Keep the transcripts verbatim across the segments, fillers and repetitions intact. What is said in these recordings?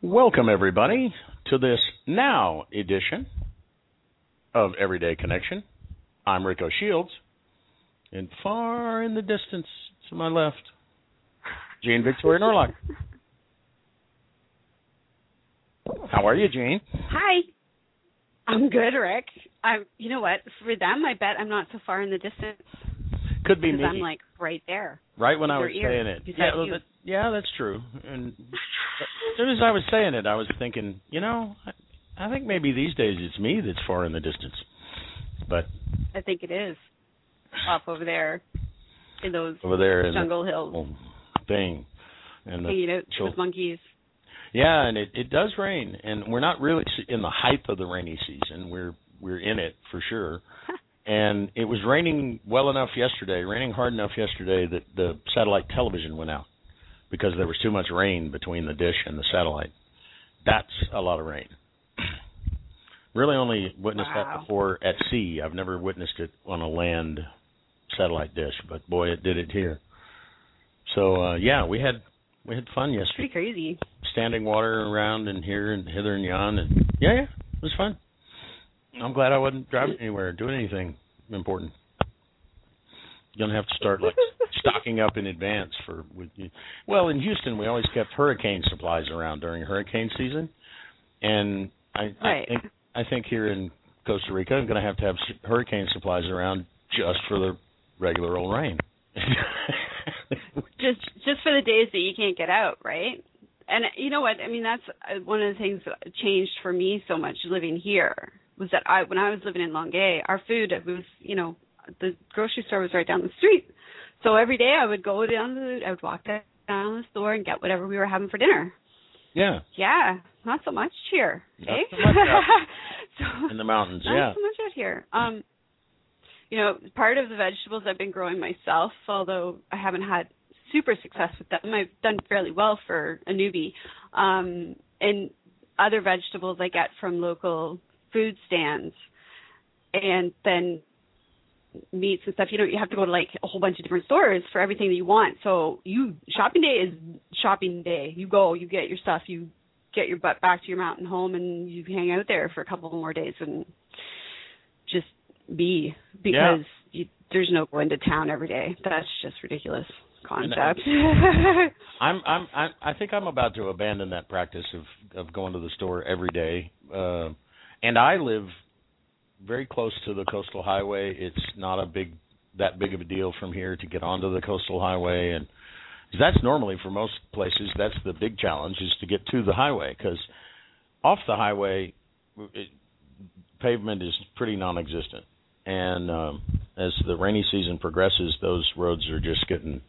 Welcome, everybody, to this now edition of Everyday Connection. I'm Rick O'Shields, and far in the distance to my left, Jean Victoria Norlock. How are you, Jean? Hi. I'm good, Rick. I'm. You know what? For them, I bet I'm not so far in the distance. Could be me. I'm like right there. Right when I was ear, saying it. Yeah, well, that, yeah, that's true. And as soon as I was saying it, I was thinking, you know, I, I think maybe these days it's me that's far in the distance. But I think it is off over there in those over there jungle in the hills thing, and the hanging out with monkeys. Yeah, and it, it does rain, and we're not really in the height of the rainy season. We're we're in it for sure, and it was raining well enough yesterday, raining hard enough yesterday that the satellite television went out because there was too much rain between the dish and the satellite. That's a lot of rain. Really only witnessed wow. that before at sea. I've never witnessed it on a land satellite dish, but boy, it did it here. So uh, yeah, we had we had fun yesterday. Pretty crazy. Standing water around and here and hither and yon, and yeah, yeah, it was fun. I'm glad I wasn't driving anywhere, doing anything important. You're gonna have to start like stocking up in advance for. With, well, in Houston, we always kept hurricane supplies around during hurricane season, and I, right. I think. I think here in Costa Rica, I'm going to have to have hurricane supplies around just for the regular old rain. just just for the days that you can't get out, right? And you know what? I mean, that's one of the things that changed for me so much living here was that I, when I was living in Longay, our food was, you know, the grocery store was right down the street. So every day I would go down the, I would walk down the store and get whatever we were having for dinner. Yeah. Yeah. Not so much here. Not eh? so much out so, in the mountains, not yeah. Not so much out here. Um, you know, part of the vegetables I've been growing myself, although I haven't had super success with them. I've done fairly well for a newbie. Um, and other vegetables I get from local food stands. And then meats and stuff, you know, you have to go to like a whole bunch of different stores for everything that you want. So you shopping day is shopping day. You go, you get your stuff, you get your butt back to your mountain home, and you hang out there for a couple more days and just be because yeah. you, there's no going to town every day. That's just ridiculous concept. I, I'm, I'm, I'm, I think I'm about to abandon that practice of, of going to the store every day. Uh, and I live very close to the coastal highway. It's not a big that big of a deal from here to get onto the coastal highway, and that's normally for most places. That's the big challenge, is to get to the highway, because off the highway, it, pavement is pretty non-existent, and um, as the rainy season progresses, those roads are just getting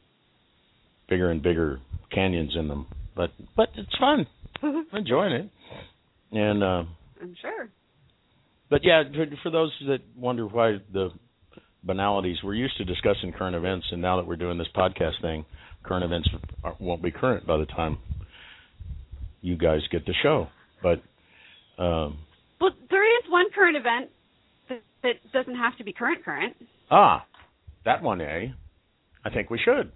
bigger and bigger canyons in them. But but it's fun. I'm enjoying it, and uh, I'm sure. But, yeah, for those that wonder why the banalities, we're used to discussing current events, and now that we're doing this podcast thing, current events are, won't be current by the time you guys get the show. But um, well, there is one current event that, that doesn't have to be current current. Ah, that one, eh? I think we should.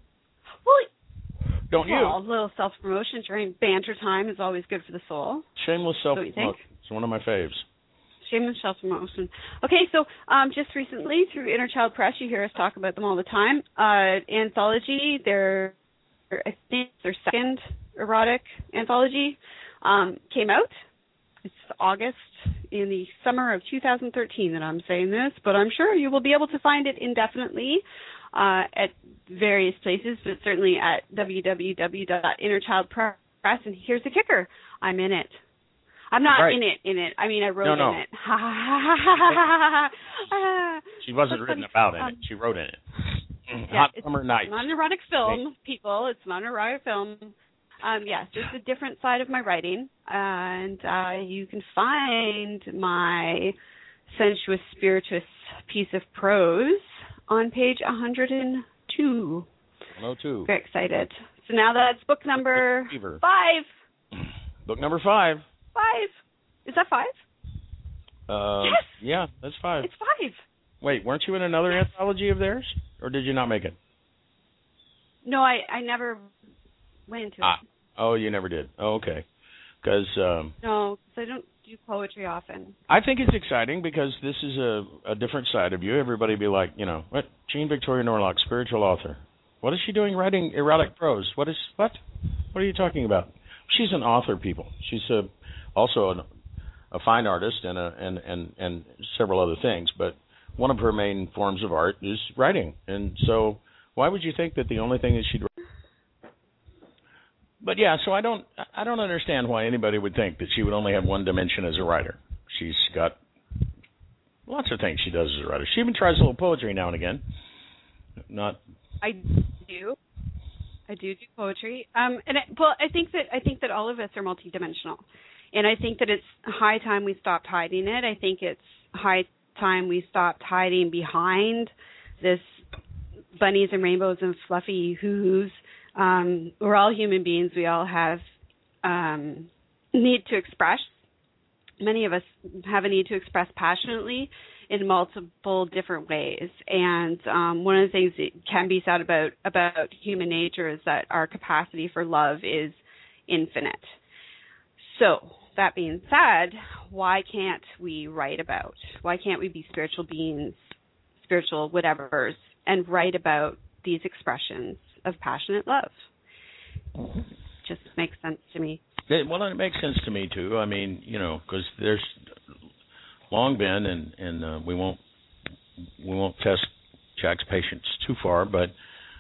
Well, don't well, you? A little self-promotion during banter time is always good for the soul. Shameless self-promotion. It's one of my faves. Shameless self-promotion. Okay, so um, just recently through Inner Child Press, you hear us talk about them all the time. Uh, anthology, they're I think their second erotic anthology um, came out. It's August in the summer of two thousand thirteen that I'm saying this, but I'm sure you will be able to find it indefinitely uh, at various places, but certainly at w w w dot inner child press. And here's the kicker. I'm in it. I'm not right. in it, in it. I mean, I wrote no, no. in it. She wasn't That's written funny. about in um, it. She wrote in it. Yeah, Hot Summer Night. It's not an erotic film, people. It's not an erotic film. Um, yes, yeah, it's a different side of my writing. And uh, you can find my sensuous, spirituous piece of prose on page one oh two. one oh two. Very excited. So now that's book number Fever. five. Book number five. Five. Is that five? Uh, yes. Yeah, that's five. It's five. Wait, weren't you in another anthology of theirs? Or did you not make it? No, I, I never went into ah. it. Oh, you never did. Oh, okay. Cause, um, no, because I don't do poetry often. I think it's exciting because this is a, a different side of you. Everybody be like, you know, what? Jean Victoria Norlock, spiritual author. What is she doing writing erotic prose? What is what? What are you talking about? She's an author, people. She's a... Also, an, a fine artist and, a, and and and several other things, but one of her main forms of art is writing. And so, why would you think that the only thing that she'd? But yeah, so I don't I don't understand why anybody would think that she would only have one dimension as a writer. She's got lots of things she does as a writer. She even tries a little poetry now and again. Not. I do. I do do poetry. Um, and I, well, I think that I think that all of us are multidimensional. And I think that it's high time we stopped hiding it. I think it's high time we stopped hiding behind this bunnies and rainbows and fluffy hoo-hoos. Um, we're all human beings. We all have um, need to express. Many of us have a need to express passionately in multiple different ways. And um, one of the things that can be said about, about human nature is that our capacity for love is infinite. So... That being said, why can't we write about, why can't we be spiritual beings, spiritual whatevers, and write about these expressions of passionate love? Just makes sense to me. It, well, it makes sense to me, too. I mean, you know, because there's long been, and, and uh, we won't we won't test Jack's patience too far, but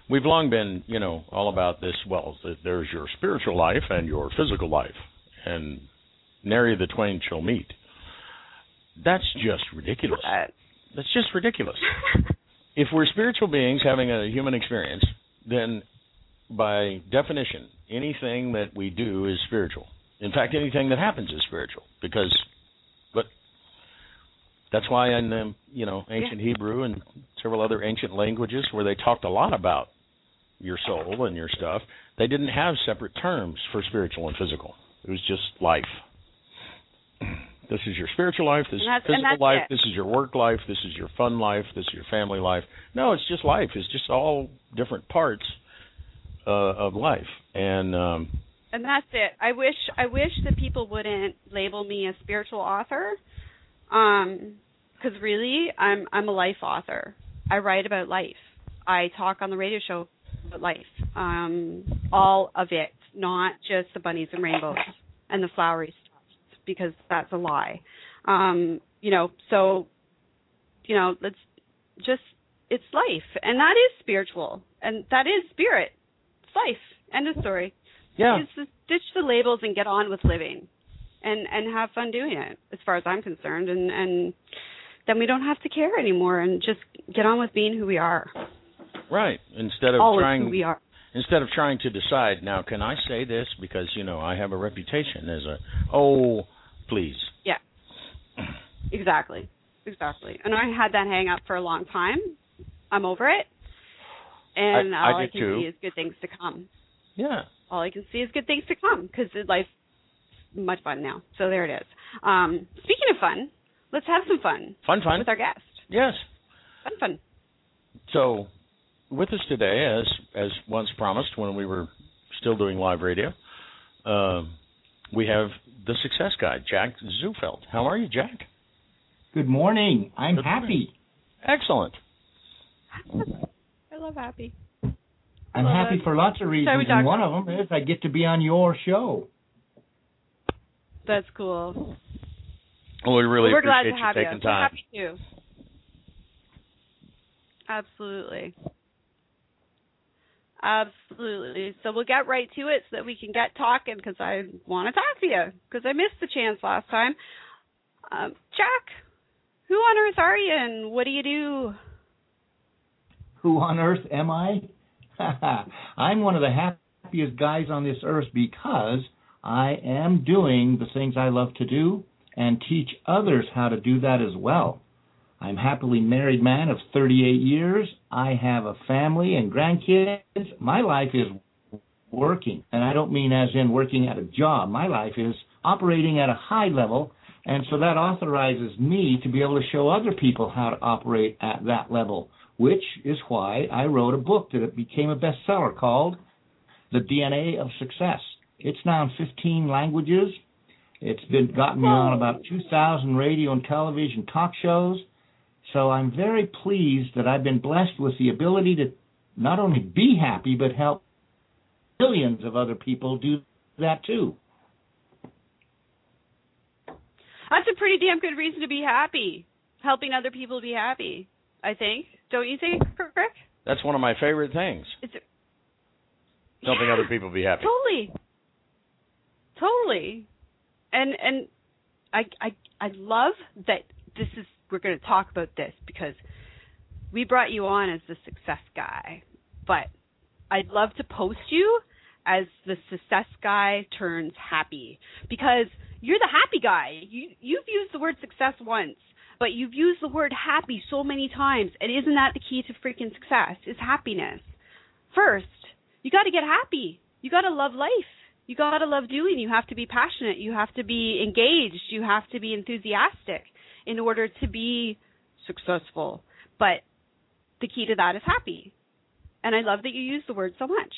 we've long been, you know, all about this, well, there's your spiritual life and your physical life, and nary the twain shall meet. That's just ridiculous. That's just ridiculous. If we're spiritual beings having a human experience, then by definition, anything that we do is spiritual. In fact, anything that happens is spiritual. Because, but that's why in the, you know, ancient yeah. Hebrew and several other ancient languages where they talked a lot about your soul and your stuff, they didn't have separate terms for spiritual and physical. It was just life. This is your spiritual life, this is your physical life, this is your work life, this is your fun life, this is your family life. No, it's just life. It's just all different parts uh, of life. And um, and that's it. I wish I wish that people wouldn't label me a spiritual author, um, because really, I'm I'm a life author. I write about life. I talk on the radio show about life, um, all of it, not just the bunnies and rainbows and the flowery stuff. Because that's a lie, um, you know. So, you know, let's just—it's life, and that is spiritual, and that is spirit. It's life. End of story. Yeah. It's just ditch the labels and get on with living, and and have fun doing it. As far as I'm concerned, and and then we don't have to care anymore, and just get on with being who we are. Right. Instead of Always trying. Who we are. Instead of trying to decide, now, can I say this? Because, you know, I have a reputation as a, oh, please. Yeah, exactly, exactly. And I had that hang up for a long time. I'm over it. And I, I all I can too. see is good things to come. Yeah. All I can see is good things to come because life's much fun now. So there it is. Um, speaking of fun, let's have some fun. Fun, fun. With our guest. Yes. Fun, fun. So... With us today, as as once promised when we were still doing live radio, uh, we have the success guy, Jack Zufelt. How are you, Jack? Good morning. I'm Good happy. Morning. Excellent. I love happy. I'm well, happy for lots of reasons, and one of them is I get to be on your show. That's cool. Well, we really well, appreciate you taking you. time. We're happy to. Absolutely. Absolutely. So we'll get right to it so that we can get talking, because I want to talk to you, because I missed the chance last time. Um, Jack, who on earth are you and what do you do? Who on earth am I? I'm one of the happiest guys on this earth because I am doing the things I love to do and teach others how to do that as well. I'm a happily married man of thirty-eight years. I have a family and grandkids. My life is working, and I don't mean as in working at a job. My life is operating at a high level, and so that authorizes me to be able to show other people how to operate at that level, which is why I wrote a book that became a bestseller called The D N A of Success. It's now in fifteen languages. It's been gotten me on about two thousand radio and television talk shows. So I'm very pleased that I've been blessed with the ability to not only be happy, but help millions of other people do that too. That's a pretty damn good reason to be happy, helping other people be happy, I think. Don't you think, Rick? That's one of my favorite things. It's a... Helping yeah, other people be happy. Totally. Totally. And and I I I love that this is we're going to talk about this, because we brought you on as the success guy, but I'd love to post you as the success guy turns happy, because you're the happy guy. You you've used the word success once, but you've used the word happy so many times, and isn't that the key to freaking success? Is happiness first? You got to get happy. You got to love life. You got to love doing. You have to be passionate. You have to be engaged. You have to be enthusiastic in order to be successful. But the key to that is happy. And I love that you use the word so much.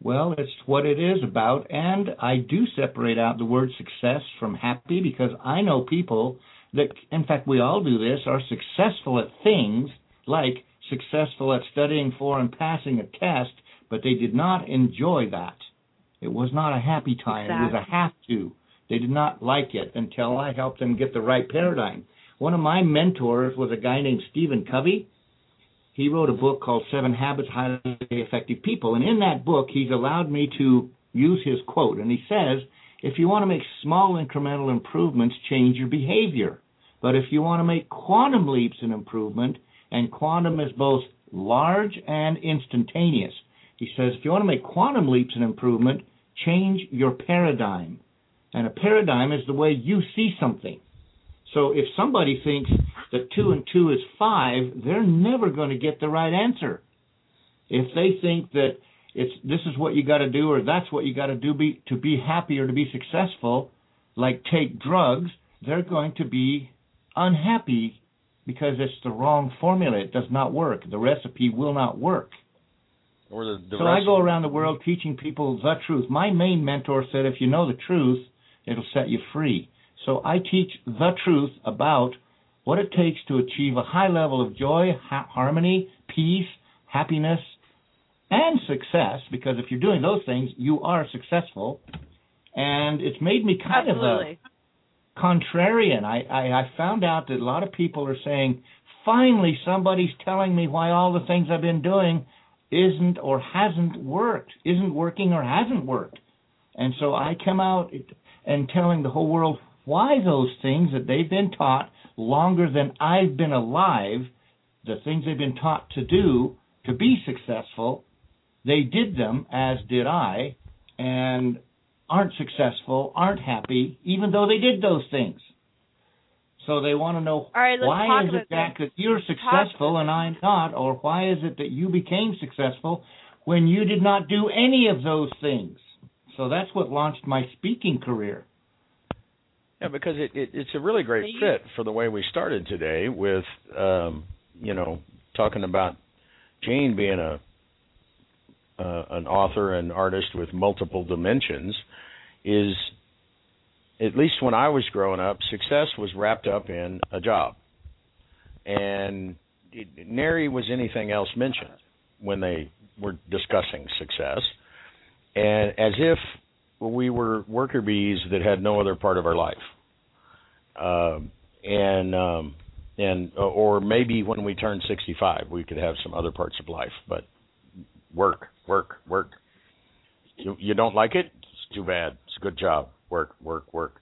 Well, it's what it is about. And I do separate out the word success from happy, because I know people that, in fact, we all do this, are successful at things like successful at studying for and passing a test, but they did not enjoy that. It was not a happy time. Exactly. It was a have to. They did not like it until I helped them get the right paradigm. One of my mentors was a guy named Stephen Covey. He wrote a book called Seven Habits of Highly Effective People. And in that book, he's allowed me to use his quote. And he says, if you want to make small incremental improvements, change your behavior. But if you want to make quantum leaps in improvement, and quantum is both large and instantaneous, he says, if you want to make quantum leaps in improvement, change your paradigm. And a paradigm is the way you see something. So if somebody thinks that two and two is five, they're never going to get the right answer. If they think that it's this is what you got to do, or that's what you got to do be, to be happy or to be successful, like take drugs, they're going to be unhappy because it's the wrong formula. It does not work. The recipe will not work. Or the, the so I go around the world teaching people the truth. My main mentor said, if you know the truth, it'll set you free. So I teach the truth about what it takes to achieve a high level of joy, ha- harmony, peace, happiness, and success, because if you're doing those things, you are successful. And it's made me kind Absolutely. of a contrarian. I, I, I found out that a lot of people are saying, finally somebody's telling me why all the things I've been doing isn't or hasn't worked, isn't working or hasn't worked. And so I come out and telling the whole world why those things that they've been taught longer than I've been alive, the things they've been taught to do to be successful, they did them, as did I, and aren't successful, aren't happy, even though they did those things. So they want to know, right, why is it, Jack, that you're successful and I'm not, or why is it that you became successful when you did not do any of those things? So that's what launched my speaking career. Yeah, because it, it, it's a really great fit for the way we started today with, um, you know, talking about Jean being a uh, an author and artist with multiple dimensions is, at least when I was growing up, success was wrapped up in a job. And it, nary was anything else mentioned when they we're discussing success, and as if we were worker bees that had no other part of our life. Um, and um, and or maybe when we turn sixty-five, we could have some other parts of life, but work, work, work. You, you don't like it? It's too bad. It's a good job. Work, work, work.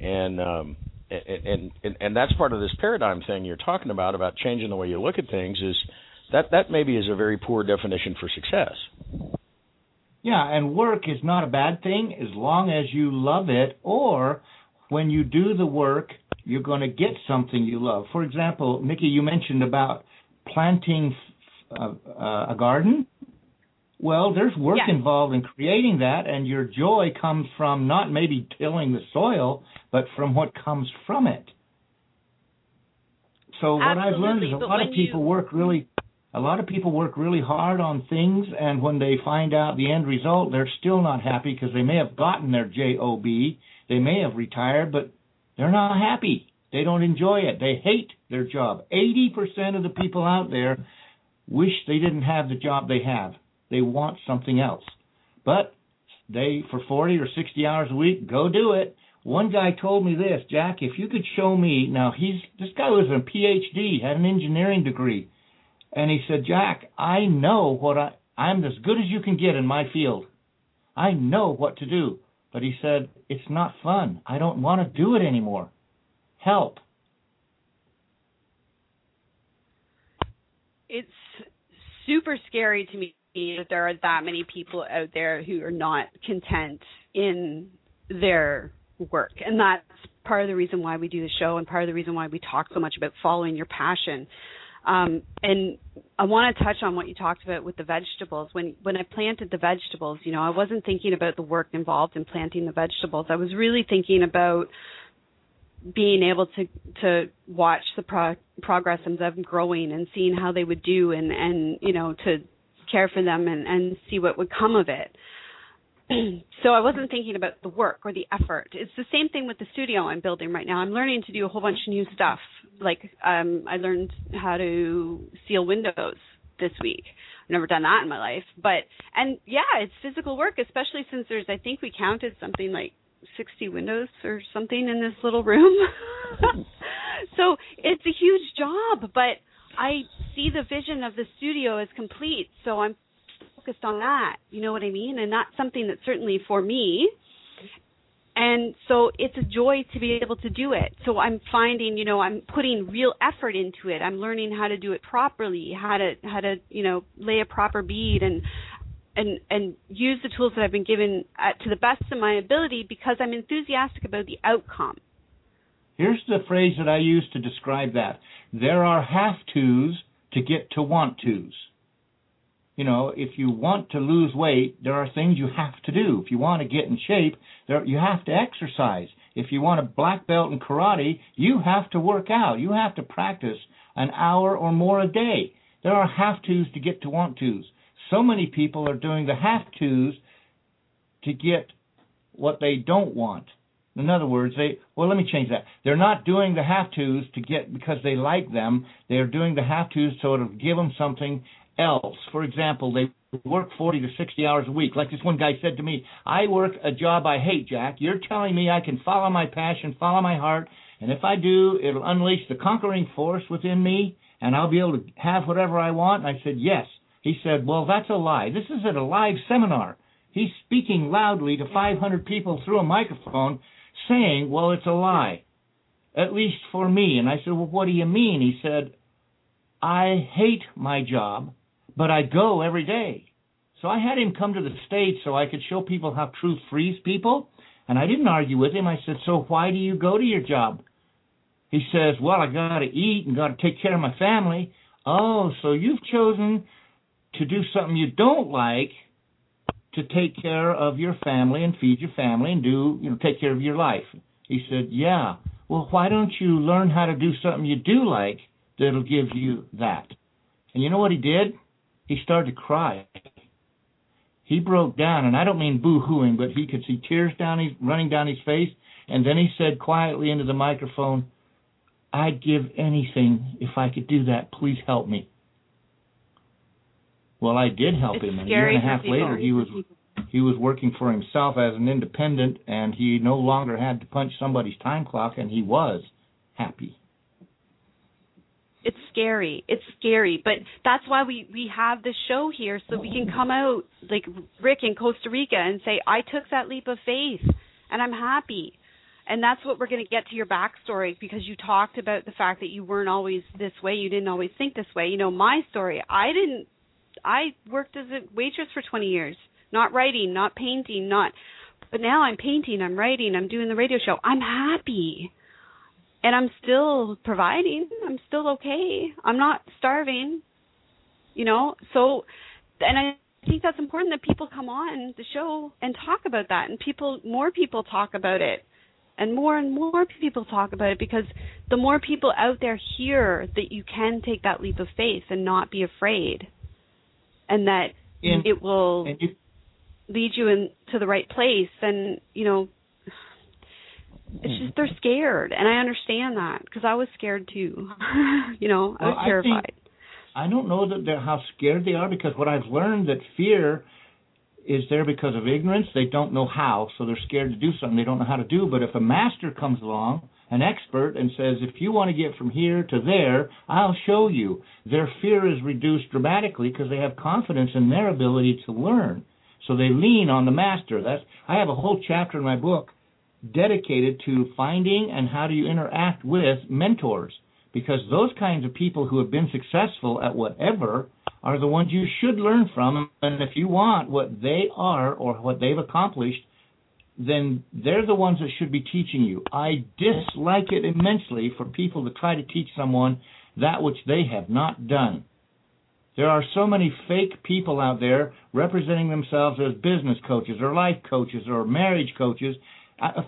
And, um, and and and that's part of this paradigm thing you're talking about, about changing the way you look at things, is that that maybe is a very poor definition for success. Yeah, and work is not a bad thing as long as you love it, or when you do the work, you're going to get something you love. For example, Mickey, you mentioned about planting a, a garden. Well, there's work yeah. involved in creating that, and your joy comes from not maybe tilling the soil, but from what comes from it. So what Absolutely. I've learned is a but lot of people you... work really, a lot of people work really hard on things, and when they find out the end result, they're still not happy because they may have gotten their J O B, they may have retired, but they're not happy. They don't enjoy it. They hate their job. eighty percent of the people out there wish they didn't have the job they have. They want something else. But they, for forty or sixty hours a week, go do it. One guy told me this, Jack, if you could show me, now he's, this guy was a P H D, had an engineering degree. And he said, Jack, I know what I, I'm as good as you can get in my field. I know what to do. But he said, it's not fun. I don't want to do it anymore. Help. It's super scary to me that there are that many people out there who are not content in their work. And that's part of the reason why we do the show and part of the reason why we talk so much about following your passion. Um, and I want to touch on what you talked about with the vegetables. When when I planted the vegetables, you know, I wasn't thinking about the work involved in planting the vegetables. I was really thinking about being able to, to watch the pro- progress of them growing and seeing how they would do and, and you know, to care for them and, and see what would come of it. So I wasn't thinking about the work or the effort. It's the same thing with the studio I'm building right now. I'm learning to do a whole bunch of new stuff. Like um, I learned how to seal windows this week. I've never done that in my life. But and yeah, it's physical work, especially since there's, I think we counted something like sixty windows or something in this little room. So it's a huge job, but I see the vision of the studio as complete. So I'm focused on that, you know what I mean? And that's something that's certainly for me. And so it's a joy to be able to do it. So I'm finding, you know, I'm putting real effort into it. I'm learning how to do it properly, how to, how to, you know, lay a proper bead and, and, and use the tools that I've been given at, to the best of my ability because I'm enthusiastic about the outcome. Here's the phrase that I use to describe that. There are have-tos to get to want-tos. You know, if you want to lose weight, there are things you have to do. If you want to get in shape, there, you have to exercise. If you want a black belt in karate, you have to work out. You have to practice an hour or more a day. There are have-tos to get to want-tos. So many people are doing the have-tos to get what they don't want. In other words, they well, let me change that. They're not doing the have-tos to get because they like them. They're doing the have-tos to sort of give them something else. For example, they work forty to sixty hours a week. Like this one guy said to me, I work a job I hate, Jack. You're telling me I can follow my passion, follow my heart, and if I do, it'll unleash the conquering force within me, and I'll be able to have whatever I want. And I said, yes. He said, well, that's a lie. This is at a live seminar. He's speaking loudly to five hundred people through a microphone, saying, well, it's a lie, at least for me. And I said, well, what do you mean? He said, I hate my job, but I go every day. So I had him come to the stage so I could show people how truth frees people. And I didn't argue with him. I said, so why do you go to your job? He says, well, I got to eat and got to take care of my family. Oh, so you've chosen to do something you don't like to take care of your family and feed your family and do, you know, take care of your life. He said, yeah, well, why don't you learn how to do something you do like that'll give you that? And you know what he did? He started to cry. He broke down, and I don't mean boo-hooing, but he could see tears down his, running down his face, and then he said quietly into the microphone, I'd give anything if I could do that. Please help me. Well, I did help it's him. And a year and a half people. later, he was he was working for himself as an independent, and he no longer had to punch somebody's time clock, and he was happy. It's scary. It's scary. But that's why we, we have this show here, so we can come out like Rick in Costa Rica and say, I took that leap of faith, and I'm happy. And that's what we're going to get to your backstory, because you talked about the fact that you weren't always this way. You didn't always think this way. You know, my story, I didn't – I worked as a waitress for twenty years, not writing, not painting, not – but now I'm painting, I'm writing, I'm doing the radio show. I'm happy. And I'm still providing. I'm still okay. I'm not starving, you know. So, and I think that's important that people come on the show and talk about that. And people, more people talk about it. And more and more people talk about it, because the more people out there hear that you can take that leap of faith and not be afraid, and that and, it will and you, lead you in to the right place. And, you know, it's just they're scared, and I understand that, because I was scared too. you know, I was well, terrified. I, I don't know that they're, how scared they are, because what I've learned that fear is there because of ignorance. They don't know how, so they're scared to do something they don't know how to do. But if a master comes along, an expert, and says, if you want to get from here to there, I'll show you, their fear is reduced dramatically, because they have confidence in their ability to learn. So they lean on the master. That's, I have a whole chapter in my book dedicated to finding and how do you interact with mentors, because those kinds of people who have been successful at whatever are the ones you should learn from. And if you want what they are or what they've accomplished, then they're the ones that should be teaching you. I dislike it immensely for people to try to teach someone that which they have not done. There are so many fake people out there representing themselves as business coaches or life coaches or marriage coaches.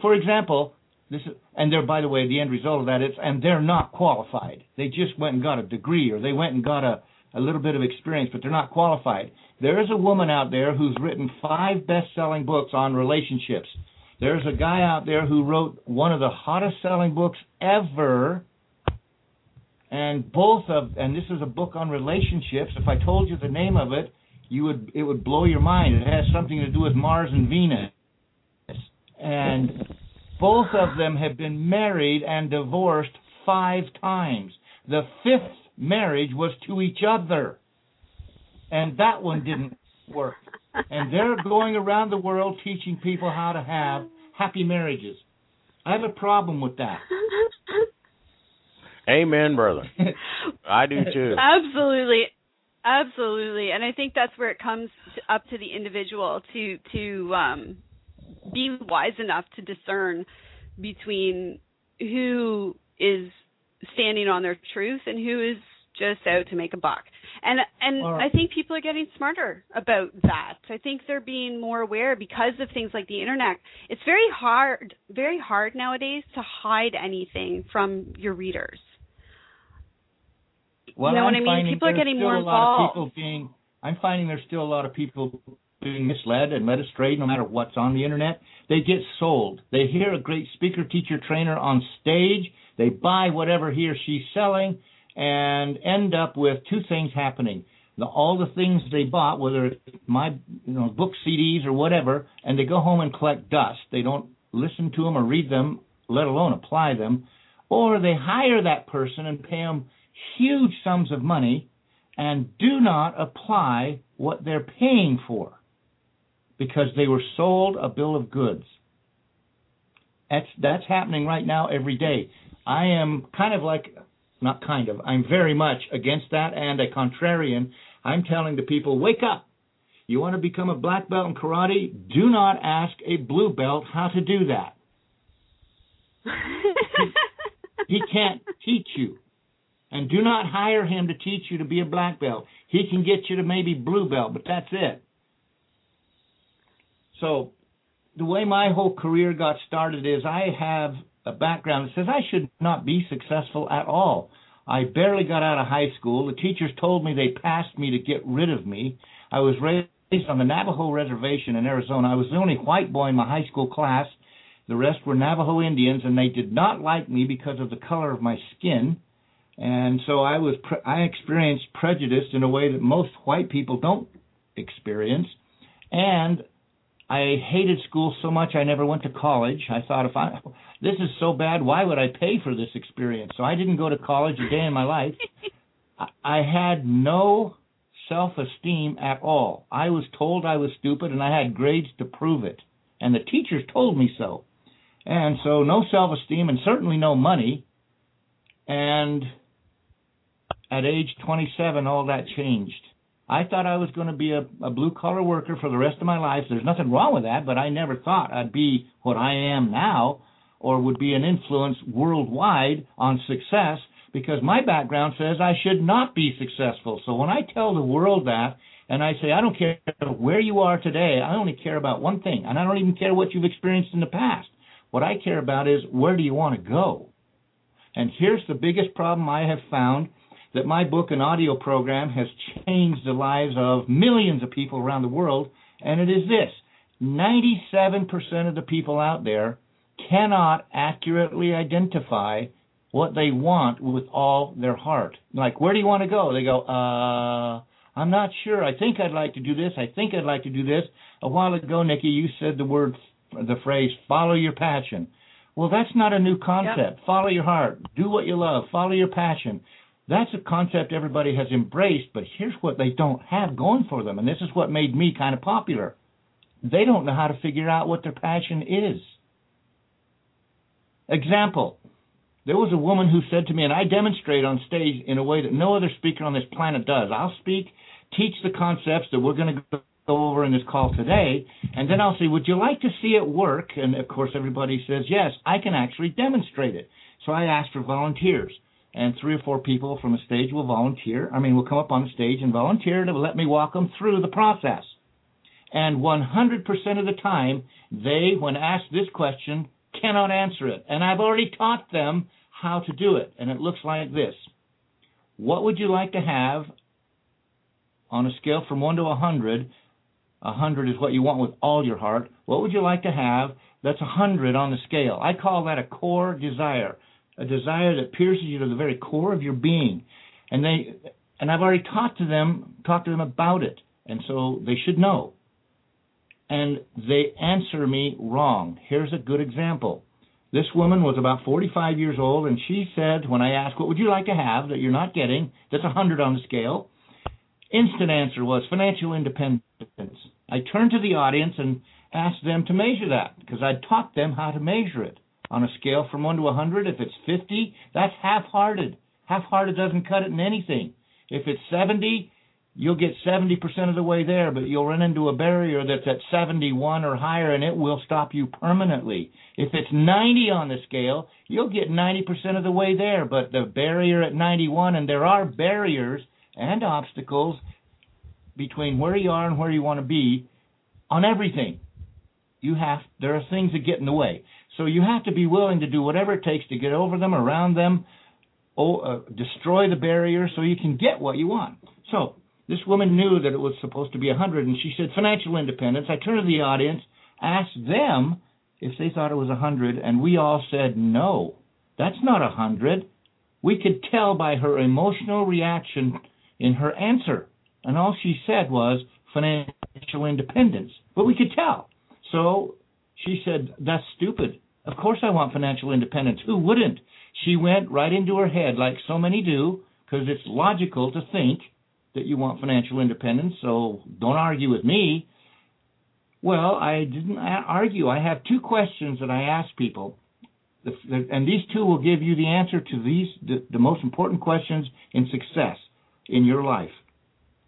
For example, this is, and they're, by the way, the end result of that is, and they're not qualified. They just went and got a degree, or they went and got a, a little bit of experience, but they're not qualified. There is a woman out there who's written five best-selling books on relationships. There's a guy out there who wrote one of the hottest-selling books ever, and both of, and this is a book on relationships. If I told you the name of it, you would it would blow your mind. It has something to do with Mars and Venus. And both of them have been married and divorced five times. The fifth marriage was to each other, and that one didn't work. And they're going around the world teaching people how to have happy marriages. I have a problem with that. Amen, brother. I do too. Absolutely. Absolutely. And I think that's where it comes to, up to the individual to, to um, be wise enough to discern between who is standing on their truth and who is just out to make a buck. And and right. I think people are getting smarter about that. I think they're being more aware because of things like the internet. It's very hard, very hard nowadays to hide anything from your readers. Well, you know I'm what I mean? People are getting more involved. Being, I'm finding there's still a lot of people being misled and led astray no matter what's on the internet. They get sold. They hear a great speaker, teacher, trainer on stage. They buy whatever he or she's selling and end up with two things happening. The, all the things they bought, whether it's my you know, book C Ds or whatever, and they go home and collect dust. They don't listen to them or read them, let alone apply them. Or they hire that person and pay them huge sums of money and do not apply what they're paying for, because they were sold a bill of goods. That's, that's happening right now every day. I am kind of like, not kind of, I'm very much against that and a contrarian. I'm telling the people, wake up. You want to become a black belt in karate? Do not ask a blue belt how to do that. he, he can't teach you. And do not hire him to teach you to be a black belt. He can get you to maybe blue belt, but that's it. So the way my whole career got started is I have a background that says I should not be successful at all. I barely got out of high school. The teachers told me they passed me to get rid of me. I was raised on the Navajo reservation in Arizona. I was the only white boy in my high school class. The rest were Navajo Indians, and they did not like me because of the color of my skin. And so I was pre- I experienced prejudice in a way that most white people don't experience. And I hated school so much I never went to college. I thought, if I this is so bad, why would I pay for this experience? So I didn't go to college a day in my life. I had no self-esteem at all. I was told I was stupid, and I had grades to prove it. And the teachers told me so. And so no self-esteem and certainly no money. And at age twenty-seven, all that changed. I thought I was going to be a, a blue-collar worker for the rest of my life. There's nothing wrong with that, but I never thought I'd be what I am now or would be an influence worldwide on success, because my background says I should not be successful. So when I tell the world that and I say, I don't care where you are today, I only care about one thing, and I don't even care what you've experienced in the past. What I care about is, where do you want to go? And here's the biggest problem I have found, that my book and audio program has changed the lives of millions of people around the world, and it is this. ninety-seven percent of the people out there cannot accurately identify what they want with all their heart. Like, where do you want to go? They go, uh, I'm not sure. I think I'd like to do this. I think I'd like to do this. A while ago, Nikki, you said the word, the phrase, follow your passion. Well, that's not a new concept. Yep. Follow your heart. Do what you love. Follow your passion. That's a concept everybody has embraced, but here's what they don't have going for them, and this is what made me kind of popular. They don't know how to figure out what their passion is. Example, there was a woman who said to me, and I demonstrate on stage in a way that no other speaker on this planet does. I'll speak, teach the concepts that we're going to go over in this call today, and then I'll say, would you like to see it work? And, of course, everybody says, yes, I can actually demonstrate it. So I asked for volunteers. And three or four people from the stage will volunteer. I mean, will come up on the stage and volunteer to let me walk them through the process. And one hundred percent of the time, they, when asked this question, cannot answer it. And I've already taught them how to do it. And it looks like this. What would you like to have on a scale from one to one hundred? one hundred is what you want with all your heart. What would you like to have that's one hundred on the scale? I call that a core desire. A desire that pierces you to the very core of your being. And they, and I've already talked to them, talked to them about it, and so they should know. And they answer me wrong. Here's a good example. This woman was about forty-five years old, and she said, when I asked, what would you like to have that you're not getting, that's one hundred on the scale, instant answer was financial independence. I turned to the audience and asked them to measure that, because I'd taught them how to measure it. On a scale from one to one hundred, if it's fifty, that's half-hearted. Half-hearted doesn't cut it in anything. If it's seventy, you'll get seventy percent of the way there, but you'll run into a barrier that's at seventy-one or higher, and it will stop you permanently. If it's ninety on the scale, you'll get ninety percent of the way there, but the barrier at ninety-one, and there are barriers and obstacles between where you are and where you want to be on everything. You have, there are things that get in the way. So you have to be willing to do whatever it takes to get over them, around them, oh, uh, destroy the barrier so you can get what you want. So this woman knew that it was supposed to be one hundred, and she said financial independence. I turned to the audience, asked them if they thought it was one hundred, and we all said, no, that's not one hundred. We could tell by her emotional reaction in her answer, and all she said was financial independence, but we could tell. So she said, that's stupid. Of course I want financial independence. Who wouldn't? She went right into her head like so many do, because it's logical to think that you want financial independence, so don't argue with me. Well, I didn't argue. I have two questions that I ask people, and these two will give you the answer to these the, the most important questions in success in your life.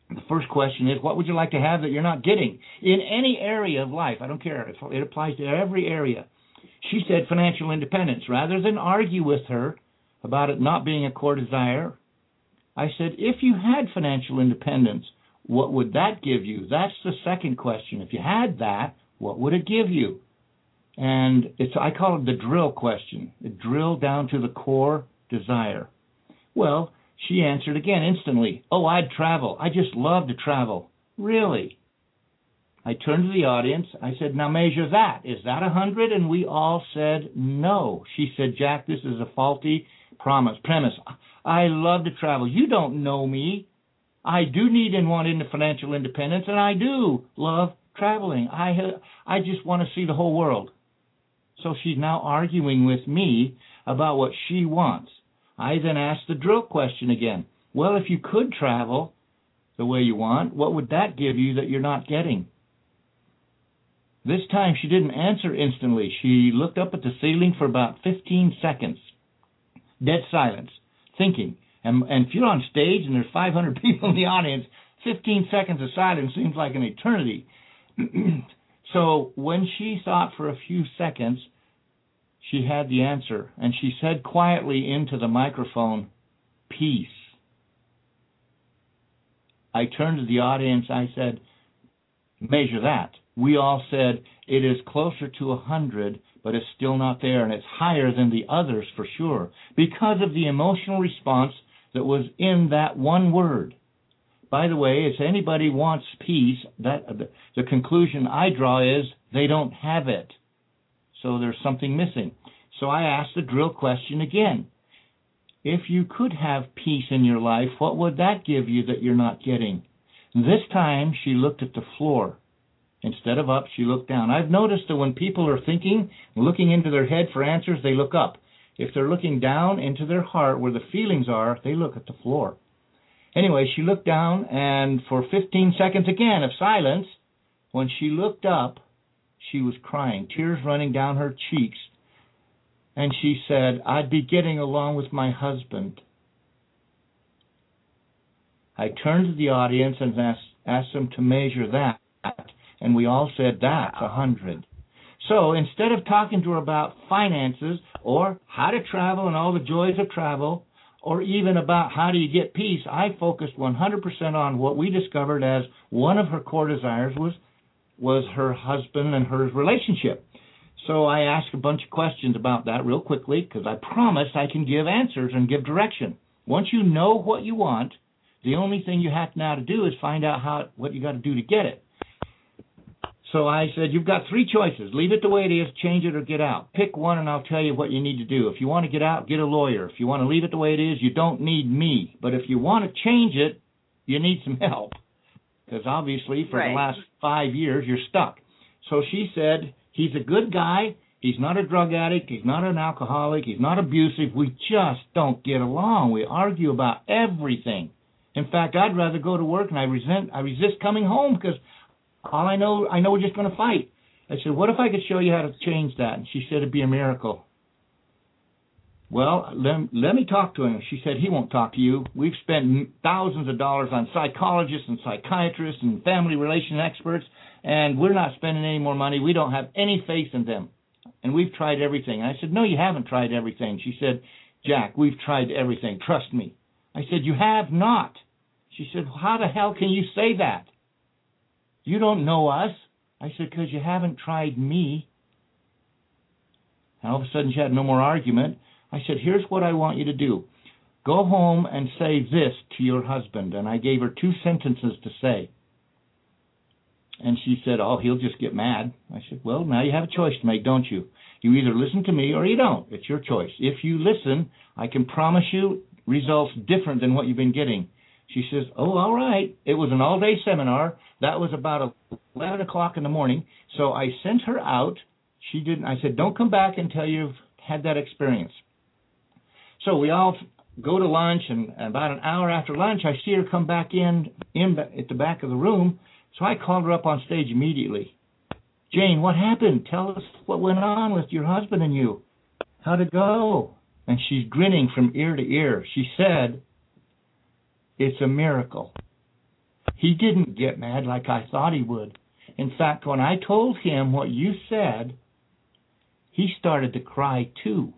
The first question is, what would you like to have that you're not getting in any area of life? I don't care. It applies to every area. She said financial independence. Rather than argue with her about it not being a core desire, I said, if you had financial independence, what would that give you? That's the second question. If you had that, what would it give you? And it's, I call it the drill question. It drilled down to the core desire. Well, she answered again instantly, oh, I'd travel. I just love to travel. Really? I turned to the audience. I said, now measure that. Is that one hundred? And we all said no. She said, Jack, this is a faulty promise, premise. I love to travel. You don't know me. I do need and want into financial independence, and I do love traveling. I ha- I just want to see the whole world. So she's now arguing with me about what she wants. I then asked the drill question again. Well, if you could travel the way you want, what would that give you that you're not getting? This time she didn't answer instantly. She looked up at the ceiling for about fifteen seconds. Dead silence, thinking. And, and if you're on stage and there's five hundred people in the audience, fifteen seconds of silence seems like an eternity. So when she thought for a few seconds, she had the answer. And she said quietly into the microphone, peace. I turned to the audience. I said, measure that. We all said, it is closer to one hundred, but it's still not there, and it's higher than the others for sure, because of the emotional response that was in that one word. By the way, if anybody wants peace, that the conclusion I draw is they don't have it, so there's something missing. So I asked the drill question again. If you could have peace in your life, what would that give you that you're not getting? This time, she looked at the floor. Instead of up, she looked down. I've noticed that when people are thinking, looking into their head for answers, they look up. If they're looking down into their heart where the feelings are, they look at the floor. Anyway, she looked down, and for fifteen seconds again of silence, when she looked up, she was crying, tears running down her cheeks. And she said, I'd be getting along with my husband. I turned to the audience and asked, asked them to measure that. And we all said, that's one hundred. So instead of talking to her about finances or how to travel and all the joys of travel, or even about how do you get peace, I focused one hundred percent on what we discovered as one of her core desires was, was her husband and her relationship. So I asked a bunch of questions about that real quickly, because I promised I can give answers and give direction. Once you know what you want, the only thing you have now to do is find out how what you got to do to get it. So I said, you've got three choices. Leave it the way it is, change it, or get out. Pick one, and I'll tell you what you need to do. If you want to get out, get a lawyer. If you want to leave it the way it is, you don't need me. But if you want to change it, you need some help. Because obviously, for right. the last five years, you're stuck. So she said, he's a good guy. He's not a drug addict. He's not an alcoholic. He's not abusive. We just don't get along. We argue about everything. In fact, I'd rather go to work, and I resent, I resist coming home because all I know, I know we're just going to fight. I said, what if I could show you how to change that? And she said, it'd be a miracle. Well, let, let me talk to him. She said, he won't talk to you. We've spent thousands of dollars on psychologists and psychiatrists and family relation experts, and we're not spending any more money. We don't have any faith in them. And we've tried everything. And I said, no, you haven't tried everything. She said, Jack, we've tried everything. Trust me. I said, you have not. She said, how the hell can you say that? You don't know us. I said, because you haven't tried me. And all of a sudden, she had no more argument. I said, here's what I want you to do. Go home and say this to your husband. And I gave her two sentences to say. And she said, oh, he'll just get mad. I said, well, now you have a choice to make, don't you? You either listen to me or you don't. It's your choice. If you listen, I can promise you results different than what you've been getting. She says, oh, all right. It was an all-day seminar. That was about eleven o'clock in the morning. So I sent her out. She didn't. I said, don't come back until you've had that experience. So we all go to lunch, and about an hour after lunch, I see her come back in, in at the back of the room. So I called her up on stage immediately. Jane, what happened? Tell us what went on with your husband and you. How'd it go? And she's grinning from ear to ear. She said, it's a miracle. He didn't get mad like I thought he would. In fact, when I told him what you said, he started to cry too.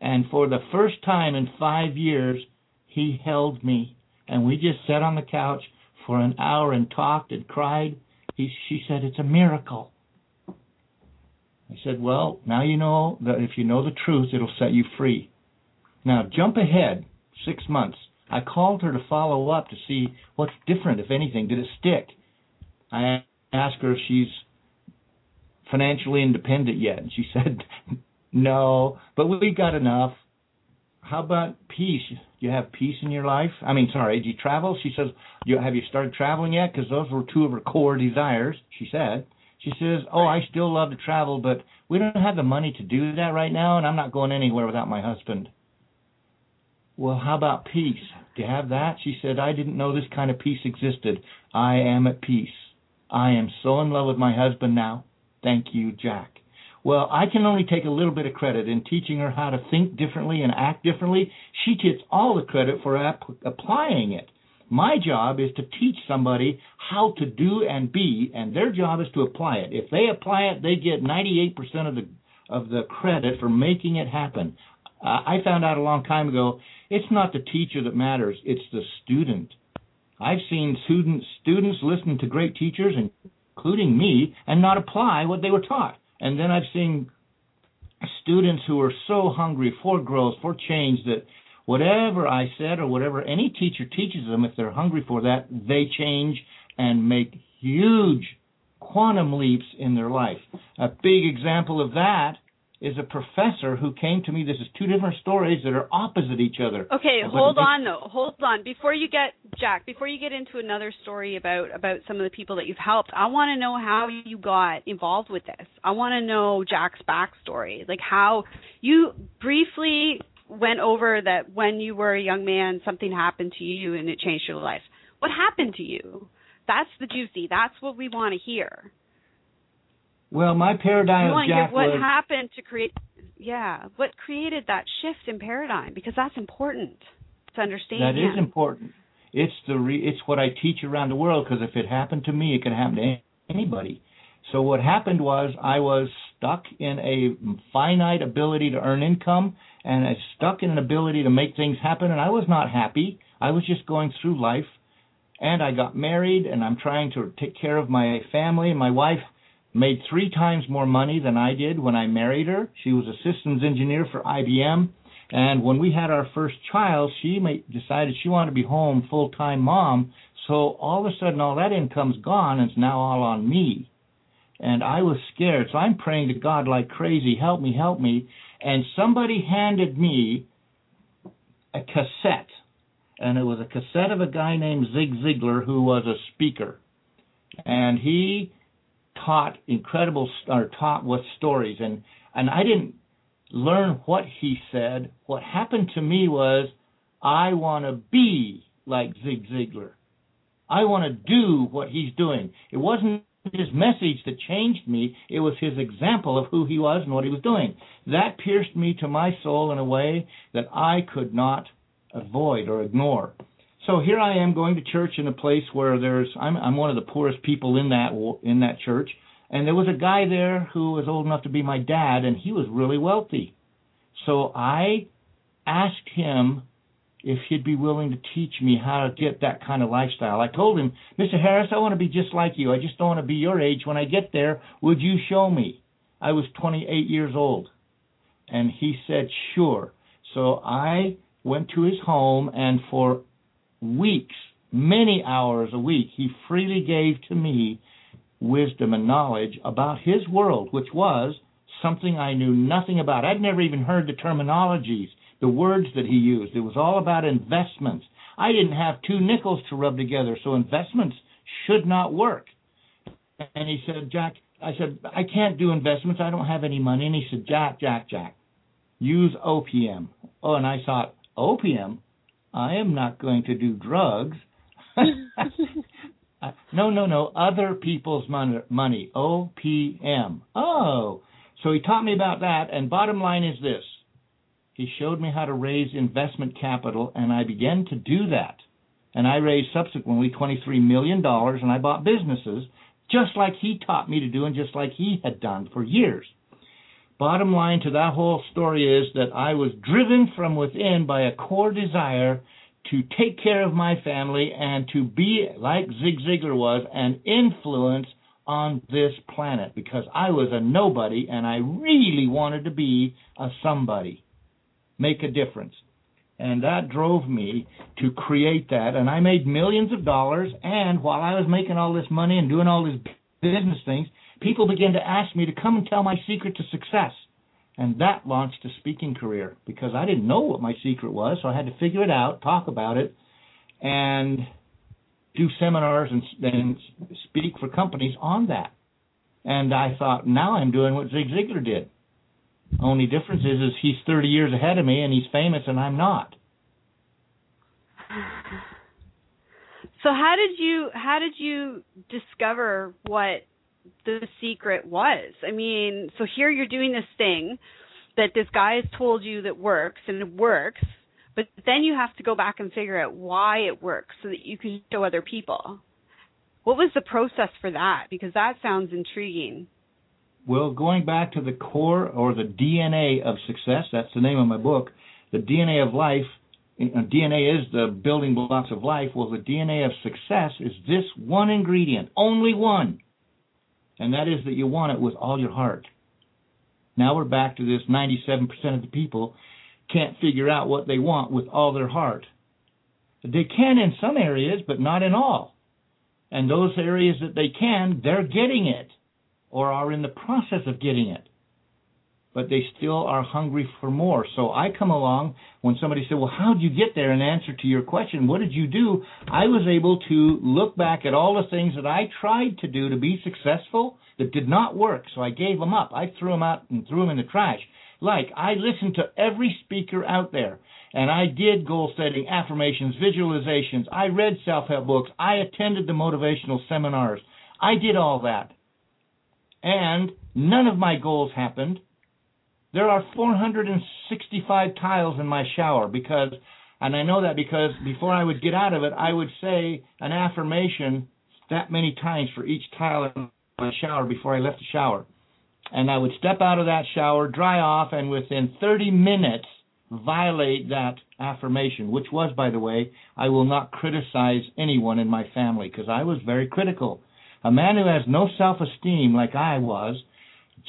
And for the first time in five years, he held me. And we just sat on the couch for an hour and talked and cried. He, she said, it's a miracle. I said, well, now you know that if you know the truth, it'll set you free. Now jump ahead six months. I called her to follow up to see what's different, if anything. Did it stick? I asked her if she's financially independent yet, and she said, no, but we got enough. How about peace? Do you have peace in your life? I mean, sorry, do you travel? She says, you, have you started traveling yet? Because those were two of her core desires, she said. She says, oh, I still love to travel, but we don't have the money to do that right now, and I'm not going anywhere without my husband. Well, how about peace? Do you have that? She said, I didn't know this kind of peace existed. I am at peace. I am so in love with my husband now. Thank you, Jack. Well, I can only take a little bit of credit in teaching her how to think differently and act differently. She gets all the credit for ap- applying it. My job is to teach somebody how to do and be, and their job is to apply it. If they apply it, they get ninety-eight percent of the of the credit for making it happen. Uh, I found out a long time ago, it's not the teacher that matters, it's the student. I've seen students, students listen to great teachers, including me, and not apply what they were taught. And then I've seen students who are so hungry for growth, for change, that whatever I said or whatever any teacher teaches them, if they're hungry for that, they change and make huge quantum leaps in their life. A big example of that is a professor who came to me. This is two different stories that are opposite each other. Okay, hold on, though. Hold on. Before you get, Jack, before you get into another story about, about some of the people that you've helped, I want to know how you got involved with this. I want to know Jack's backstory, like how you briefly went over that when you were a young man, something happened to you and it changed your life. What happened to you? That's the juicy. That's what we want to hear. Well, my paradigm of Jack was... What happened to create... Yeah, what created that shift in paradigm? Because that's important to understand. That is important. It's the re, it's what I teach around the world, because if it happened to me, it could happen to anybody. So what happened was I was stuck in a finite ability to earn income, and I was stuck in an ability to make things happen, and I was not happy. I was just going through life, and I got married, and I'm trying to take care of my family. My wife made three times more money than I did when I married her. She was a systems engineer for I B M. And when we had our first child, she decided she wanted to be home full-time mom. So all of a sudden, all that income's gone, and it's now all on me. And I was scared. So I'm praying to God like crazy, help me, help me. And somebody handed me a cassette. And it was a cassette of a guy named Zig Ziglar, who was a speaker. And he... taught incredible or taught what stories and and I didn't learn what he said. What happened to me was I want to be like Zig Ziglar. I want to do what he's doing. It wasn't his message that changed me. It was his example of who he was and what he was doing. That pierced me to my soul in a way that I could not avoid or ignore. So here I am going to church in a place where there's I'm, I'm one of the poorest people in that in that church, and there was a guy there who was old enough to be my dad, and he was really wealthy. So I asked him if he'd be willing to teach me how to get that kind of lifestyle. I told him, Mister Harris, I want to be just like you. I just don't want to be your age. When I get there, would you show me? I was twenty-eight years old, and he said, sure. So I went to his home, and for weeks, many hours a week, he freely gave to me wisdom and knowledge about his world, which was something I knew nothing about. I'd never even heard the terminologies, the words that he used. It was all about investments. I didn't have two nickels to rub together, so investments should not work. And he said, Jack, I said, I can't do investments. I don't have any money. And he said, Jack, Jack, Jack, use O P M. Oh, and I thought, O P M? I am not going to do drugs. no, no, no, other people's money, O P M. Oh, so he taught me about that, and bottom line is this. He showed me how to raise investment capital, and I began to do that. And I raised subsequently twenty-three million dollars, and I bought businesses just like he taught me to do and just like he had done for years. Bottom line to that whole story is that I was driven from within by a core desire to take care of my family and to be like Zig Ziglar was, an influence on this planet, because I was a nobody and I really wanted to be a somebody, make a difference. And that drove me to create that. And I made millions of dollars. And while I was making all this money and doing all these business things, people began to ask me to come and tell my secret to success. And that launched a speaking career because I didn't know what my secret was, so I had to figure it out, talk about it, and do seminars and, and speak for companies on that. And I thought, now I'm doing what Zig Ziglar did. Only difference is, is he's thirty years ahead of me, and he's famous, and I'm not. So how did you how did you discover what the secret was? I mean, so here you're doing this thing that this guy has told you that works, and it works, but then you have to go back and figure out why it works so that you can show other people. What was the process for that? Because that sounds intriguing. Well, going back to the core or the D N A of success, that's the name of my book, the D N A of life. D N A is the building blocks of life. Well, the D N A of success is this one ingredient, only one, and that is that you want it with all your heart. Now we're back to this ninety-seven percent of the people can't figure out what they want with all their heart. They can in some areas, but not in all. And those areas that they can, they're getting it or are in the process of getting it. But they still are hungry for more. So I come along when somebody said, well, how did you get there? In answer to your question, what did you do? I was able to look back at all the things that I tried to do to be successful that did not work. So I gave them up. I threw them out and threw them in the trash. Like, I listened to every speaker out there, and I did goal setting, affirmations, visualizations. I read self-help books. I attended the motivational seminars. I did all that. And none of my goals happened. There are four hundred sixty-five tiles in my shower because, and I know that because before I would get out of it, I would say an affirmation that many times for each tile in my shower before I left the shower. And I would step out of that shower, dry off, and within thirty minutes violate that affirmation, which was, by the way, I will not criticize anyone in my family because I was very critical. A man who has no self-esteem like I was,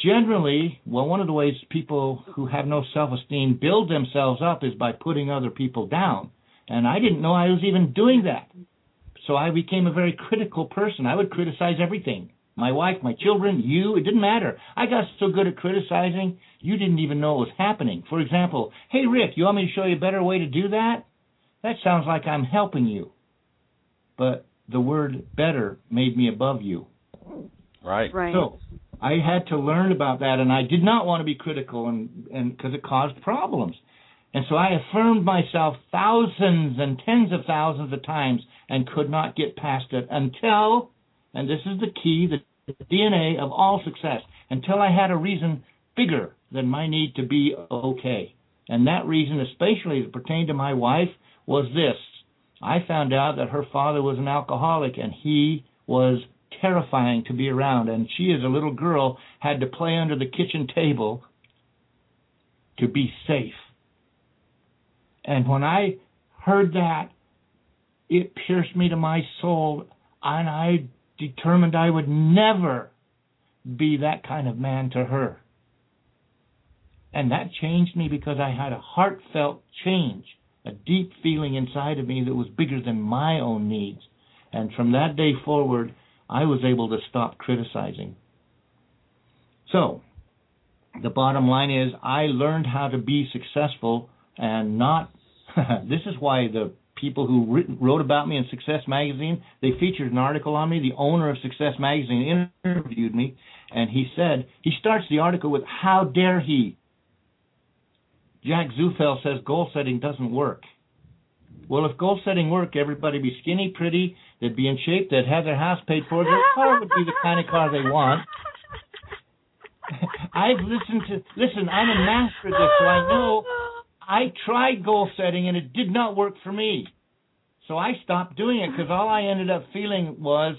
generally, well, one of the ways people who have no self-esteem build themselves up is by putting other people down. And I didn't know I was even doing that. So I became a very critical person. I would criticize everything. My wife, my children, you, it didn't matter. I got so good at criticizing, you didn't even know it was happening. For example, hey, Rick, you want me to show you a better way to do that? That sounds like I'm helping you. But the word better made me above you. Right. Right. So I had to learn about that, and I did not want to be critical and and because it caused problems. And so I affirmed myself thousands and tens of thousands of times and could not get past it until, and this is the key, the D N A of all success, until I had a reason bigger than my need to be okay. And that reason, especially as it pertained to my wife, was this. I found out that her father was an alcoholic, and he was terrifying to be around, and she as a little girl had to play under the kitchen table to be safe. And when I heard that, it pierced me to my soul, and I determined I would never be that kind of man to her. And that changed me because I had a heartfelt change, a deep feeling inside of me that was bigger than my own needs. And from that day forward, I was able to stop criticizing. So, the bottom line is I learned how to be successful and not... This is why the people who wrote about me in Success Magazine, they featured an article on me. The owner of Success Magazine interviewed me, and he said, he starts the article with, how dare he? Jack Zufelt says goal setting doesn't work. Well, if goal setting worked, everybody would be skinny, pretty, they'd be in shape, they'd have their house paid for, their car would be the kind of car they want. I've listened to, listen, I'm a master at this, so I know I tried goal setting and it did not work for me. So I stopped doing it because all I ended up feeling was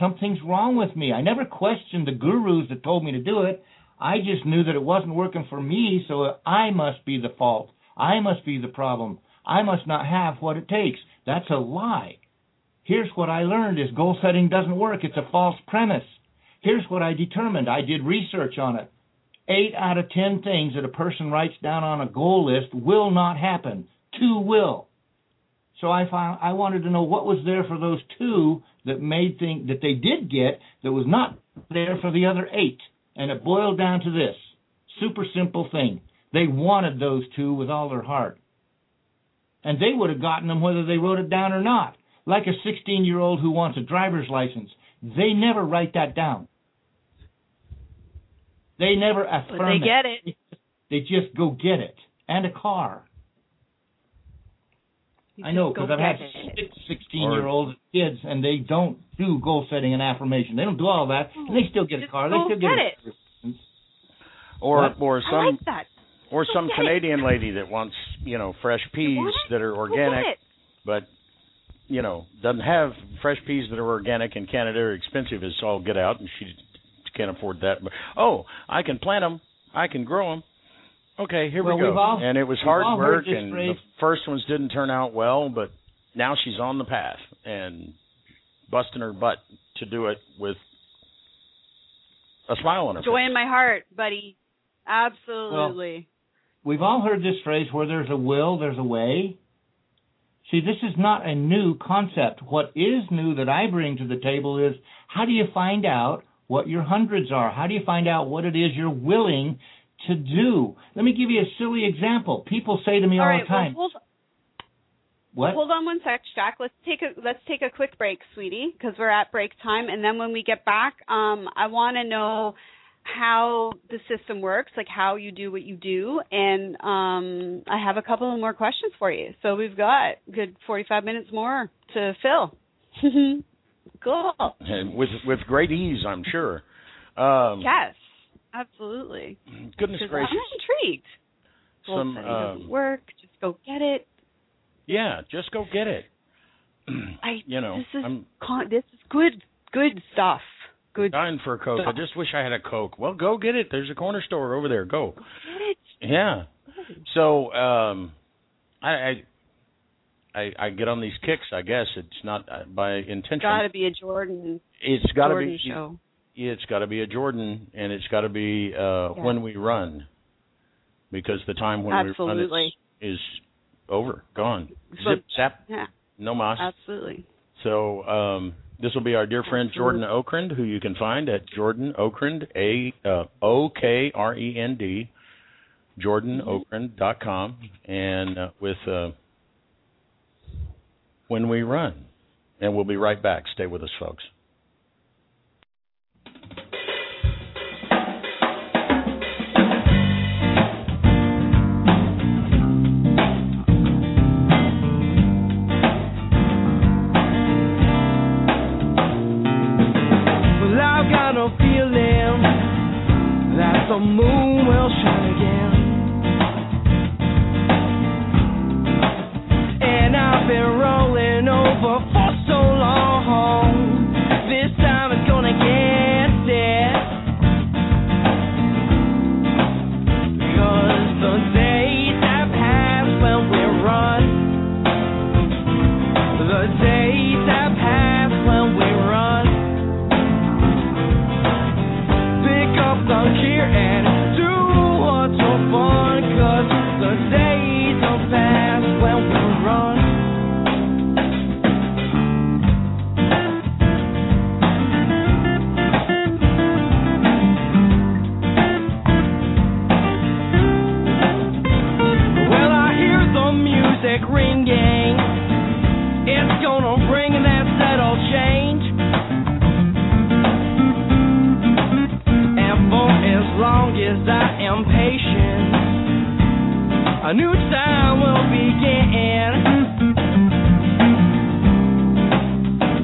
something's wrong with me. I never questioned the gurus that told me to do it. I just knew that it wasn't working for me, so I must be the fault. I must be the problem. I must not have what it takes. That's a lie. Here's what I learned is goal setting doesn't work. It's a false premise. Here's what I determined. I did research on it. Eight out of ten things that a person writes down on a goal list will not happen. Two will. So I found, I wanted to know what was there for those two that made things that they did get that was not there for the other eight. And it boiled down to this. super simple thing. They wanted those two with all their heart. And they would have gotten them whether they wrote it down or not. Like a sixteen-year-old who wants a driver's license, they never write that down. They never affirm but they get it. it. They just go get it. And a car. You I know, because I've had six sixteen-year-old kids, and they don't do goal-setting and affirmation. They don't do all that, and they still get a car. They still get, get it. it. Or, but, or some, I like that. Or some Canadian it. lady that wants, you know, fresh peas that are organic, but, you know, doesn't have fresh peas that are organic in Canada are expensive as all get out, and she can't afford that. But, oh, I can plant them. I can grow them. Okay, here well, we go. All, and it was hard work, and phrase. the first ones didn't turn out well, but now she's on the path and busting her butt to do it with a smile on her Joy face. Joy in my heart, buddy. Absolutely. Well, we've all heard this phrase, where there's a will, there's a way. See, this is not a new concept. What is new that I bring to the table is, how do you find out what your hundreds are? How do you find out what it is you're willing to do? Let me give you a silly example. People say to me all, all right, the time. Well, hold, what? Hold on one sec, Jack. Let's take a let's take a quick break, sweetie, because we're at break time. And then when we get back, um, I want to know how the system works, like how you do what you do. And um, I have a couple of more questions for you. So we've got a good forty-five minutes more to fill. Cool. And with with great ease, I'm sure. Um, yes. Absolutely. Goodness gracious. I'm intrigued. Some, well, um, it doesn't work. Just go get it. Yeah, just go get it. I, you know, this is, con- this is good, good stuff. Good. Dying for a Coke. Stuff. I just wish I had a Coke. Well, go get it. There's a corner store over there. Go. Go get it. Yeah. So um, I, I, I, I get on these kicks. I guess it's not by intention. It's got to be a Jordan. It's got to be show. It's got to be a Jordan, and it's got to be uh, yeah. When We Run, because the time when Absolutely. We run is, is over, gone. So, Zip, zap, yeah. no mas. Absolutely. So um, this will be our dear friend Absolutely. Jordan Okrend, who you can find at Jordan Okrend, A uh, O K R E N D, jordan okrend dot com, and uh, with uh, When We Run. And we'll be right back. Stay with us, folks. The moon will shine again, and I've been rolling over for so long. This time it's gonna get there, 'cause the days that pass when we run, the days that pass when we run, pick up the key. A new time will begin.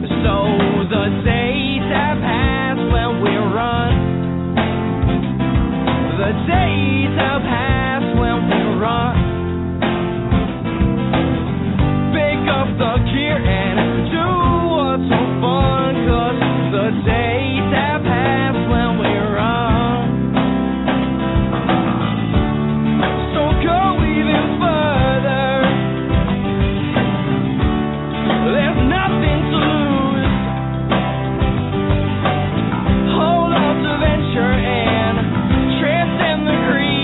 So the days that pass when we run, the days that pass when we run, pick up the gear and do what's so fun, 'cause the days that pass when we run. And transcend the creed.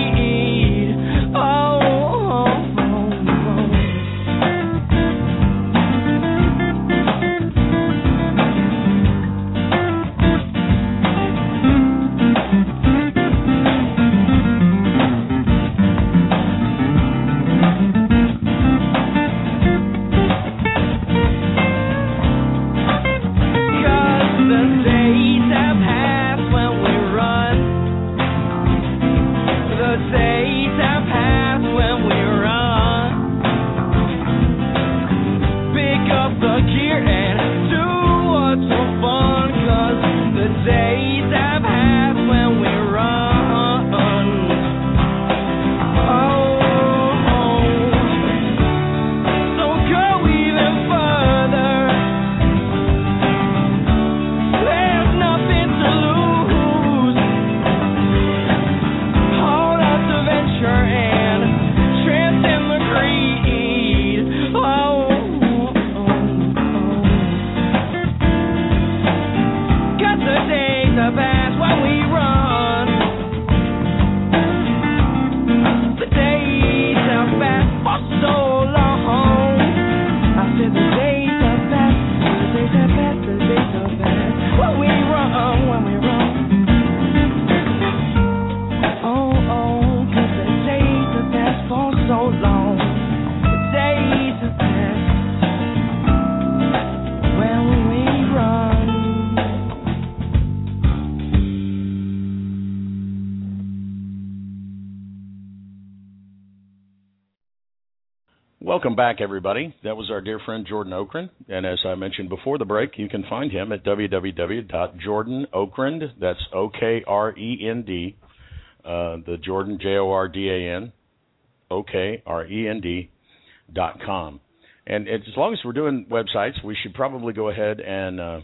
Welcome back, everybody. That was our dear friend Jordan Okrend, and as I mentioned before the break, you can find him at w w w dot jordan okrend, that's O K R E N D, uh, the Jordan, J O R D A N, O K R E N D, dot com. And as long as we're doing websites, we should probably go ahead and uh,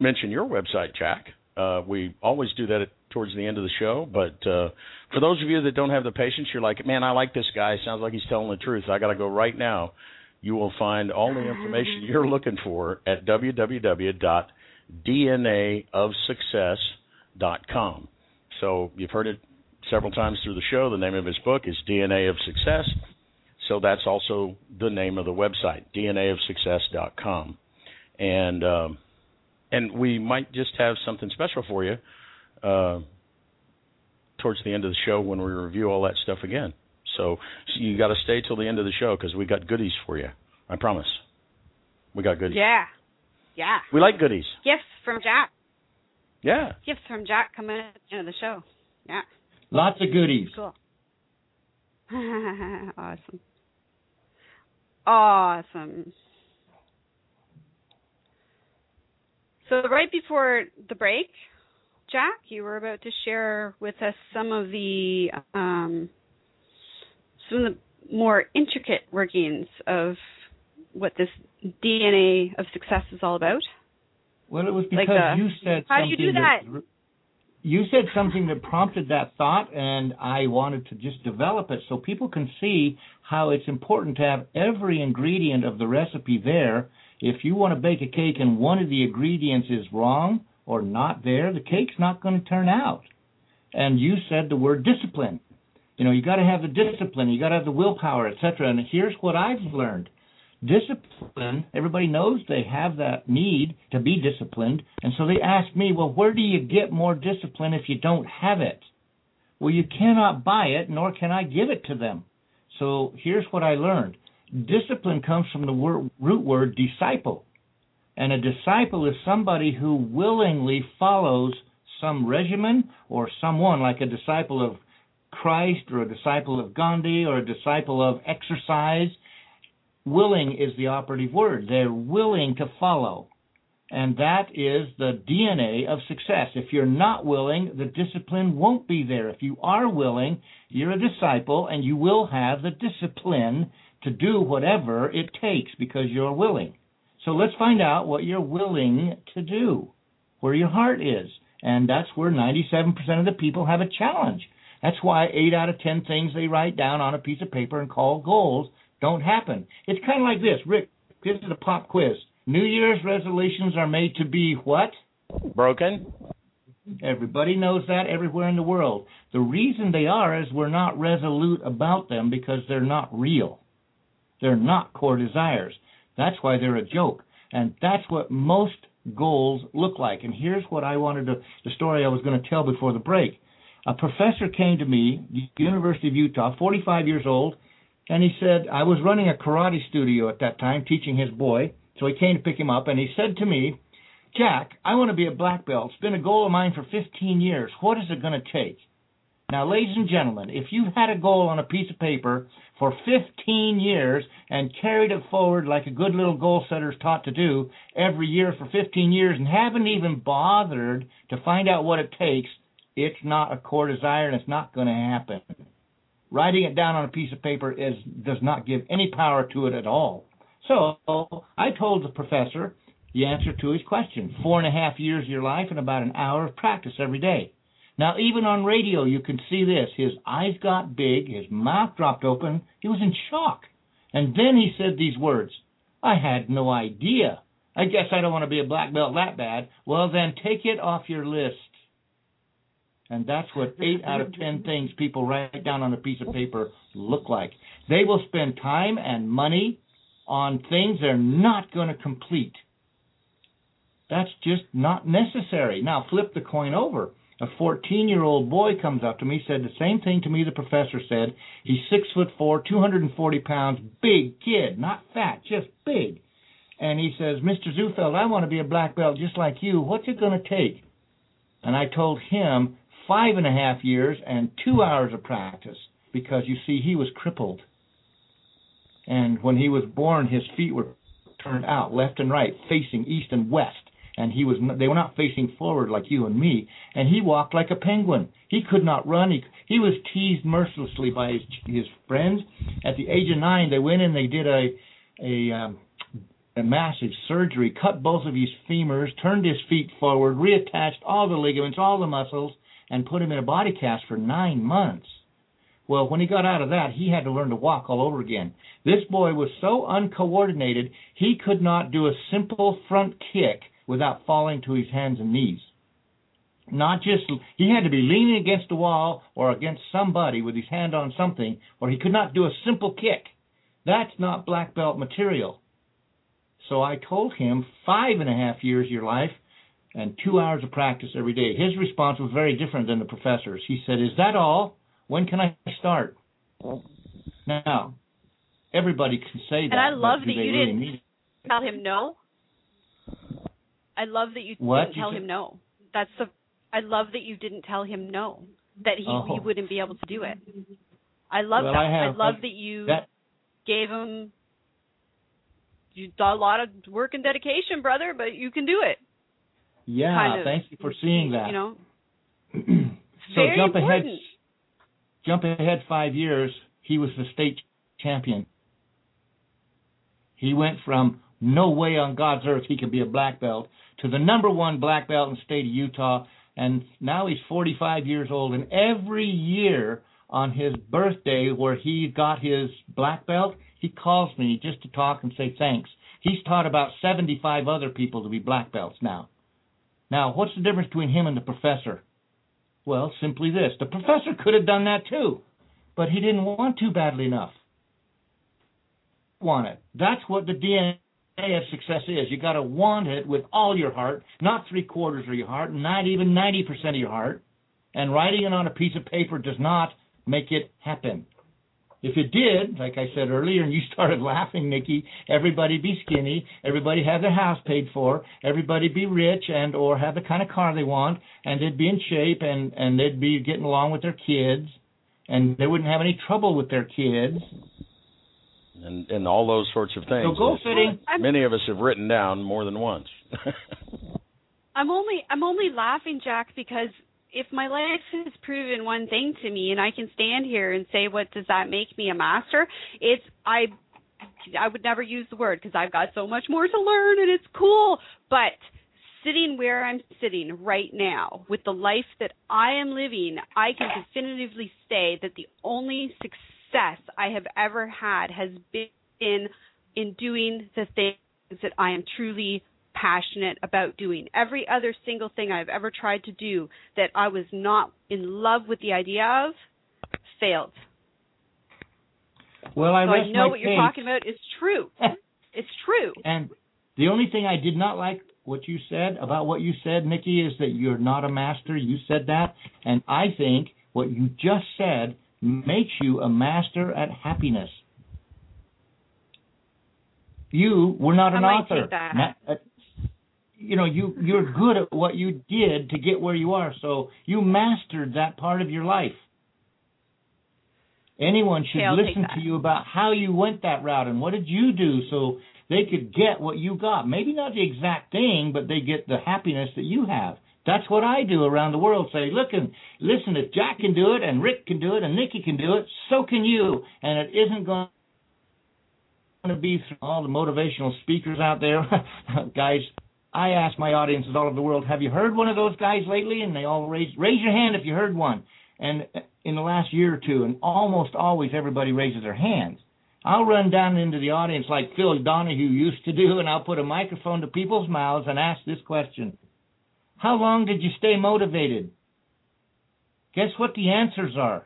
mention your website, Jack. Uh, we always do that at towards the end of the show, but uh, for those of you that don't have the patience, you're like, man, I like this guy. Sounds like he's telling the truth. I got to go right now. You will find all the information you're looking for at w w w dot d n a of success dot com. So you've heard it several times through the show. The name of his book is D N A of Success. So that's also the name of the website, d n a of success dot com. And, um, and we might just have something special for you Uh, towards the end of the show when we review all that stuff again. So, so you got to stay till the end of the show because we got goodies for you. I promise. We got goodies. Yeah. Yeah. We like goodies. Gifts from Jack. Yeah. Gifts from Jack coming at the end of the show. Yeah. Lots of goodies. Cool. Awesome. Awesome. So right before the break, Jack, you were about to share with us some of the um, some of the more intricate workings of what this D N A of success is all about. Well, it was because like the, you said how do you do that? that? You said something that prompted that thought, and I wanted to just develop it so people can see how it's important to have every ingredient of the recipe there. If you want to bake a cake and one of the ingredients is wrong or not there, the cake's not going to turn out. And you said the word discipline. You know, you got to have the discipline, you got to have the willpower, et cetera. And here's what I've learned. Discipline, everybody knows they have that need to be disciplined. And so they ask me, well, where do you get more discipline if you don't have it? Well, you cannot buy it, nor can I give it to them. So here's what I learned. Discipline comes from the word, root word disciple. And a disciple is somebody who willingly follows some regimen or someone, like a disciple of Christ or a disciple of Gandhi or a disciple of exercise. Willing is the operative word. They're willing to follow. And that is the D N A of success. If you're not willing, the discipline won't be there. If you are willing, you're a disciple and you will have the discipline to do whatever it takes because you're willing. So let's find out what you're willing to do, where your heart is. And that's where ninety-seven percent of the people have a challenge. That's why eight out of ten things they write down on a piece of paper and call goals don't happen. It's kind of like this. Rick, this is a pop quiz. New Year's resolutions are made to be what? Broken. Everybody knows that everywhere in the world. The reason they are is we're not resolute about them because they're not real. They're not core desires. That's why they're a joke, and that's what most goals look like. And here's what I wanted to, the story I was going to tell before the break. A professor came to me, University of Utah, forty-five years old, and he said, I was running a karate studio at that time, teaching his boy, so he came to pick him up, and he said to me, Jack, I want to be a black belt. It's been a goal of mine for fifteen years. What is it going to take? Now, ladies and gentlemen, if you've had a goal on a piece of paper for fifteen years and carried it forward like a good little goal setter is taught to do every year for fifteen years and haven't even bothered to find out what it takes, it's not a core desire and it's not going to happen. Writing it down on a piece of paper is does not give any power to it at all. So I told the professor the answer to his question, four and a half years of your life and about an hour of practice every day. Now, even on radio, you can see this. His eyes got big. His mouth dropped open. He was in shock. And then he said these words, I had no idea. I guess I don't want to be a black belt that bad. Well, then take it off your list. And that's what eight out of ten things people write down on a piece of paper look like. They will spend time and money on things they're not going to complete. That's just not necessary. Now, flip the coin over. A fourteen-year-old boy comes up to me, said the same thing to me the professor said. He's six foot four, two hundred forty pounds, big kid, not fat, just big. And he says, Mister Zufelt, I want to be a black belt just like you. What's it going to take? And I told him five and a half years and two hours of practice because, you see, he was crippled. And when he was born, his feet were turned out left and right, facing east and west. And he was they were not facing forward like you and me. And he walked like a penguin. He could not run. He, he was teased mercilessly by his, his friends. At the age of nine, they went in and they did a, a, um, a massive surgery, cut both of his femurs, turned his feet forward, reattached all the ligaments, all the muscles, and put him in a body cast for nine months. Well, when he got out of that, he had to learn to walk all over again. This boy was so uncoordinated, he could not do a simple front kick without falling to his hands and knees. Not just, he had to be leaning against the wall or against somebody with his hand on something, or he could not do a simple kick. That's not black belt material. So I told him, five and a half years of your life and two hours of practice every day. His response was very different than the professor's. He said, "Is that all? When can I start?" Now, everybody can say that. And I love that you really didn't tell him no. I love that you what? didn't tell you him no. That's the. I love that you didn't tell him no, that he, oh. he wouldn't be able to do it. I love well, that. I, have, I love I, that you that, gave him you a lot of work and dedication, brother, but you can do it. Yeah, kind of, thank you for seeing that. You know, so very jump important. ahead. Jump ahead five years, he was the state champion. He went from no way on God's earth he could be a black belt to the number one black belt in the state of Utah, and now he's forty-five years old, and every year on his birthday where he got his black belt, he calls me just to talk and say thanks. He's taught about seventy-five other people to be black belts now. Now, what's the difference between him and the professor? Well, simply this. The professor could have done that too, but he didn't want to badly enough. Want it. That's what the D N A of success is. You got to want it with all your heart, not three-quarters of your heart, not even ninety percent of your heart. And writing it on a piece of paper does not make it happen. If it did, like I said earlier, and you started laughing, Nikki, everybody be skinny, everybody have their house paid for, everybody be rich and or have the kind of car they want, and they'd be in shape and, and they'd be getting along with their kids, and they wouldn't have any trouble with their kids. And and all those sorts of things. So goal fitting. Many of us have written down more than once. I'm only I'm only laughing, Jack, because if my life has proven one thing to me, and I can stand here and say, what does that make me, a master? It's I, I would never use the word because I've got so much more to learn, and it's cool. But sitting where I'm sitting right now with the life that I am living, I can definitively say that the only success I have ever had has been in, in doing the things that I am truly passionate about doing. Every other single thing I've ever tried to do that I was not in love with the idea of failed. Well, I, so I know what case. You're talking about is true. It's true. And the only thing I did not like what you said about what you said, Nikki, is that you're not a master. You said that. And I think what you just said makes you a master at happiness. You were not an I author. Take that. Not, uh, You know, you, you're good at what you did to get where you are, so you mastered that part of your life. Anyone should okay, listen to you about how you went that route and what did you do so they could get what you got. Maybe not the exact thing, but they get the happiness that you have. That's what I do around the world. Say, look and listen, if Jack can do it and Rick can do it and Nikki can do it, so can you. And it isn't going to be through all the motivational speakers out there. Guys, I ask my audiences all over the world, have you heard one of those guys lately? And they all raise raise your hand if you heard one. And in the last year or two, and almost always everybody raises their hands. I'll run down into the audience like Phil Donahue used to do, and I'll put a microphone to people's mouths and ask this question. How long did you stay motivated? Guess what the answers are?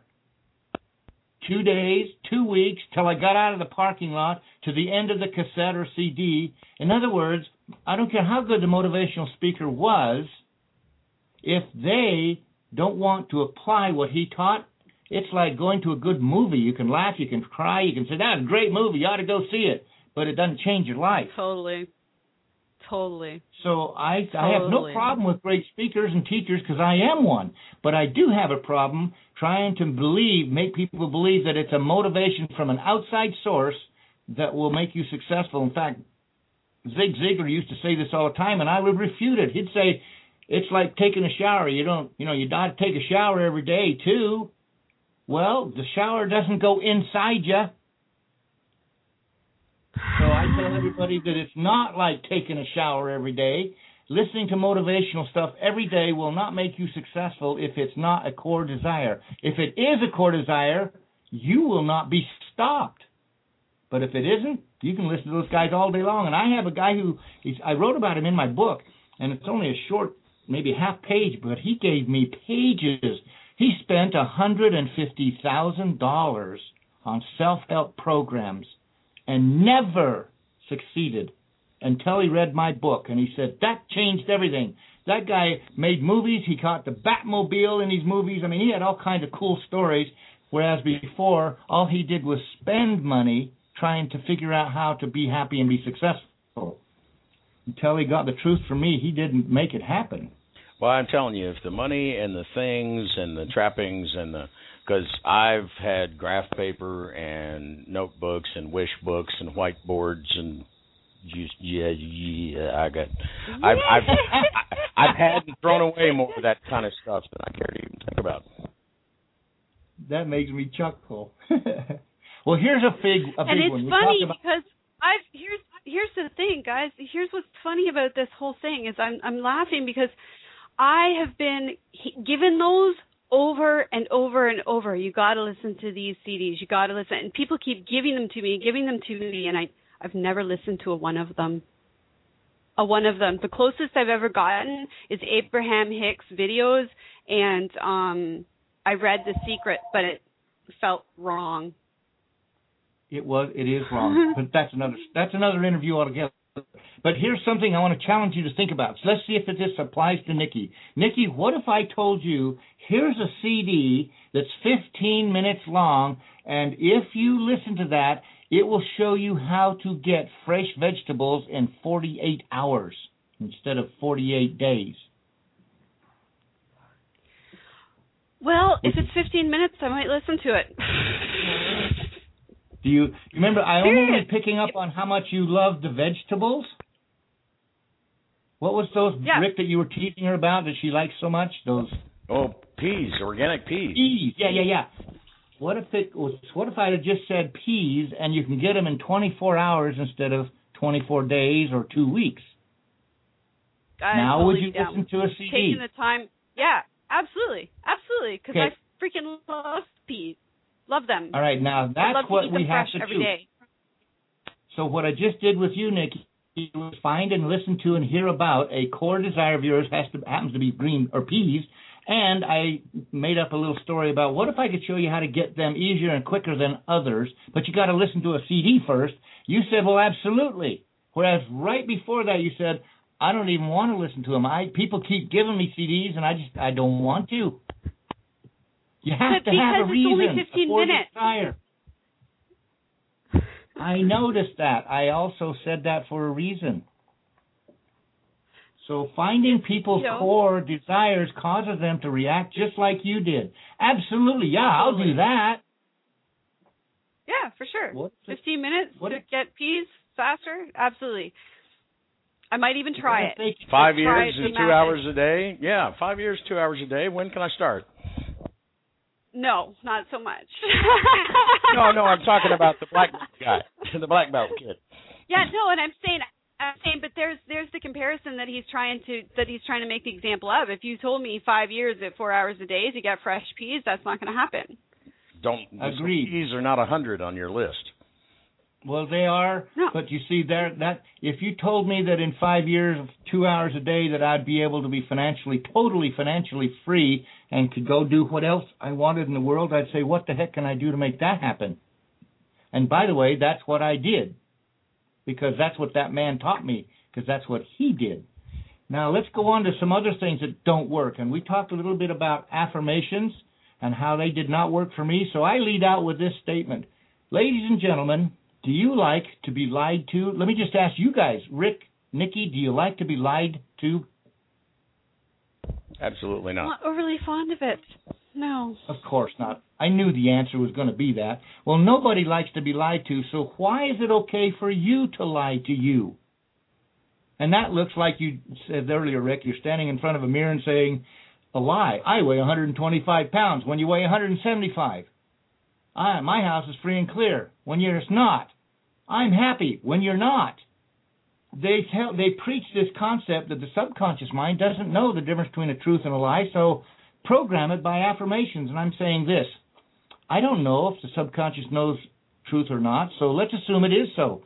Two days, two weeks, till I got out of the parking lot to the end of the cassette or C D. In other words, I don't care how good the motivational speaker was, if they don't want to apply what he taught, it's like going to a good movie. You can laugh, you can cry, you can say, that's a great movie, you ought to go see it. But it doesn't change your life. Totally. Totally. So I, totally. I have no problem with great speakers and teachers because I am one. But I do have a problem trying to believe, make people believe that it's a motivation from an outside source that will make you successful. In fact, Zig Ziglar used to say this all the time, and I would refute it. He'd say, it's like taking a shower. You don't, you know, you don't take a shower every day, too. Well, the shower doesn't go inside you. So I tell everybody that it's not like taking a shower every day. Listening to motivational stuff every day will not make you successful if it's not a core desire. If it is a core desire, you will not be stopped. But if it isn't, you can listen to those guys all day long. And I have a guy who, he's, I wrote about him in my book, and it's only a short, maybe half page, but he gave me pages. He spent one hundred fifty thousand dollars on self-help programs and never succeeded until he read my book. And he said, that changed everything. That guy made movies. He caught the Batmobile in these movies. I mean, he had all kinds of cool stories, whereas before, all he did was spend money trying to figure out how to be happy and be successful. Until he got the truth from me, he didn't make it happen. Well, I'm telling you, if the money and the things and the trappings and the – because I've had graph paper and notebooks and wish books and whiteboards and – yeah, yeah, I got – I've, I've, I've had and thrown away more of that kind of stuff than I care to even think about. That makes me chuckle. Well, here's a big, a big one. And it's funny about- because I've here's here's the thing, guys. Here's what's funny about this whole thing is I'm I'm laughing because I have been given those over and over and over. You got to listen to these C Ds. You got to listen, and people keep giving them to me, giving them to me, and I I've never listened to a one of them. A one of them. The closest I've ever gotten is Abraham Hicks videos, and um, I read The Secret, but it felt wrong. It was. It is wrong, but that's another. That's another interview altogether. But here's something I want to challenge you to think about. So let's see if this applies to Nikki. Nikki, what if I told you here's a C D that's fifteen minutes long, and if you listen to that, it will show you how to get fresh vegetables in forty-eight hours instead of forty-eight days. Well, if it's fifteen minutes, I might listen to it. Do you remember? I only was picking up on how much you love the vegetables. What was those, yeah. Rick, that you were teasing her about that she likes so much? Those oh peas, organic peas. Peas, yeah, yeah, yeah. What if it was? What if I had just said peas, and you can get them in twenty-four hours instead of twenty-four days or two weeks? I now totally would you down. Listen to a C D? Taking the time, yeah, absolutely, absolutely, because okay. I freaking love peas. Love them. All right, now that's what we have to do. So what I just did with you, Nikki, was find and listen to and hear about a core desire of yours has to happens to be green or peas, and I made up a little story about what if I could show you how to get them easier and quicker than others, but you got to listen to a C D first. You said, well, absolutely. Whereas right before that, you said, I don't even want to listen to them. I people keep giving me C Ds, and I just I don't want to. You have but to have a reason. Only fifteen minutes. Desire. I noticed that. I also said that for a reason. So finding people's you know. core desires causes them to react just like you did. Absolutely, yeah, I'll do that. Yeah, for sure. What's fifteen it? minutes what to it? get peas faster? Absolutely. I might even try it. They, five they years is two hours a day? Yeah, five years, two hours a day. When can I start? No, not so much. no, no, I'm talking about the black belt guy, the black belt kid. Yeah, no, and I'm saying, I'm saying, but there's there's the comparison that he's trying to that he's trying to make the example of. If you told me five years at four hours a day to get fresh peas, that's not going to happen. Don't agree. Peas are not a hundred on your list. Well, they are, no. But you see, there that if you told me that in five years, two hours a day, that I'd be able to be financially, totally financially free and could go do what else I wanted in the world, I'd say, what the heck can I do to make that happen? And by the way, that's what I did, because that's what that man taught me, because that's what he did. Now, let's go on to some other things that don't work. And we talked a little bit about affirmations and how they did not work for me. So I lead out with this statement. Ladies and gentlemen, do you like to be lied to? Let me just ask you guys, Rick, Nikki, do you like to be lied to? Absolutely not. I'm not overly fond of it. No. Of course not. I knew the answer was going to be that. Well, nobody likes to be lied to, so why is it okay for you to lie to you? And that looks like you said earlier, Rick, you're standing in front of a mirror and saying a lie. I weigh one hundred twenty-five pounds when you weigh one hundred seventy-five. I, my house is free and clear when you're not. I'm happy when you're not. They tell, they preach this concept that the subconscious mind doesn't know the difference between a truth and a lie, so program it by affirmations. And I'm saying this. I don't know if the subconscious knows truth or not, so let's assume it is so.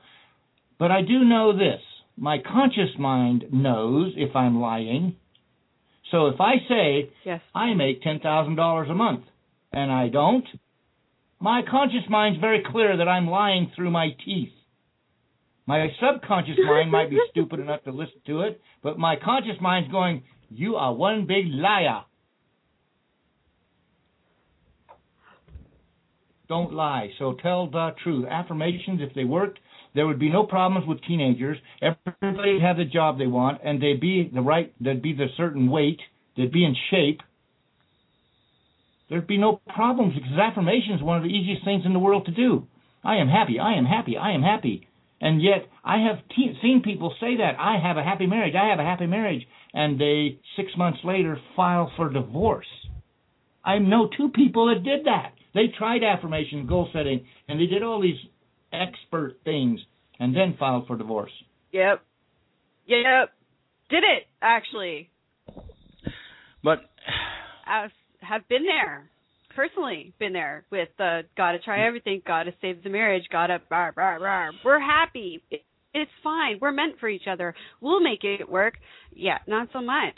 But I do know this. My conscious mind knows if I'm lying. So if I say, yes, I make ten thousand dollars a month, and I don't, my conscious mind's very clear that I'm lying through my teeth. My subconscious mind might be stupid enough to listen to it, but my conscious mind's going, you are one big liar. Don't lie, so tell the truth. Affirmations, if they worked, there would be no problems with teenagers. Everybody would have the job they want, and they'd be the right, they'd be the certain weight, they'd be in shape. There'd be no problems because affirmation is one of the easiest things in the world to do. I am happy, I am happy, I am happy. And yet I have te- seen people say that. I have a happy marriage, I have a happy marriage. And they, six months later, file for divorce. I know two people that did that. They tried affirmation, goal setting, and they did all these expert things, and then filed for divorce. Yep. Yep. Did it, actually. But I have been there, personally been there, with uh, gotta try everything, gotta save the marriage, gotta, rah, rah, rah. We're happy. It's fine. We're meant for each other. We'll make it work. Yeah, not so much.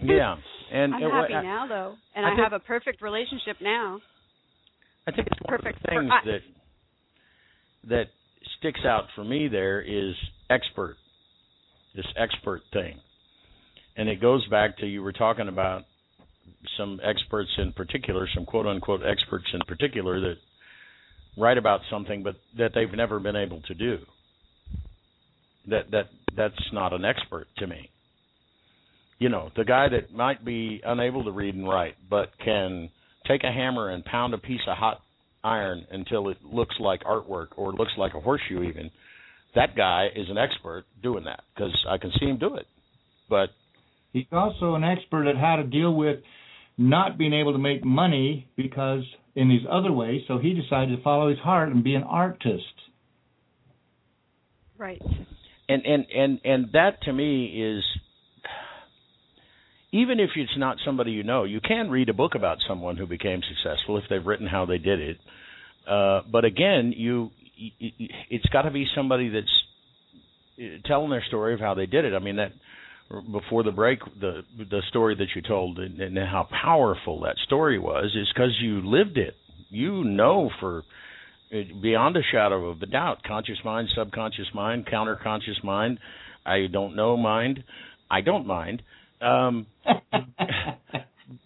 Yeah. And I'm it, happy I, now, though, and I, I think, have a perfect relationship now. I think it's perfect one of the things for, I, that... that sticks out for me there is expert, this expert thing. And it goes back to, you were talking about some experts in particular, some quote-unquote experts in particular that write about something but that they've never been able to do. That that That's not an expert to me. You know, the guy that might be unable to read and write but can take a hammer and pound a piece of hot iron until it looks like artwork or looks like a horseshoe even, that guy is an expert doing that because I can see him do it. But he's also an expert at how to deal with not being able to make money because in these other ways, so he decided to follow his heart and be an artist. Right. And, and, and, and that to me is, even if it's not somebody you know, you can read a book about someone who became successful if they've written how they did it. Uh, but again, you, you it's got to be somebody that's telling their story of how they did it. I mean, that before the break, the the story that you told and, and how powerful that story was is because you lived it. You know for beyond a shadow of a doubt, conscious mind, subconscious mind, counterconscious mind, I don't know mind, I don't mind. Um,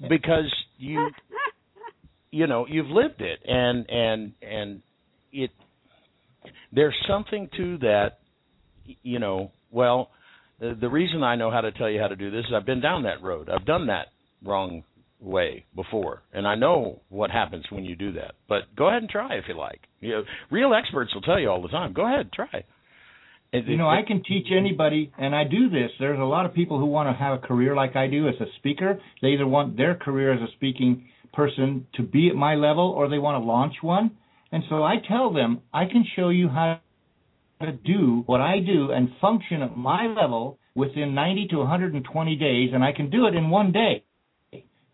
because you, you know, you've lived it, and and and it. There's something to that, you know. Well, the, the reason I know how to tell you how to do this is I've been down that road. I've done that wrong way before, and I know what happens when you do that. But go ahead and try if you like. You know, real experts will tell you all the time. Go ahead, try. You know, I can teach anybody, and I do this. There's a lot of people who want to have a career like I do as a speaker. They either want their career as a speaking person to be at my level, or they want to launch one. And so I tell them, I can show you how to do what I do and function at my level within ninety to one hundred twenty days, and I can do it in one day.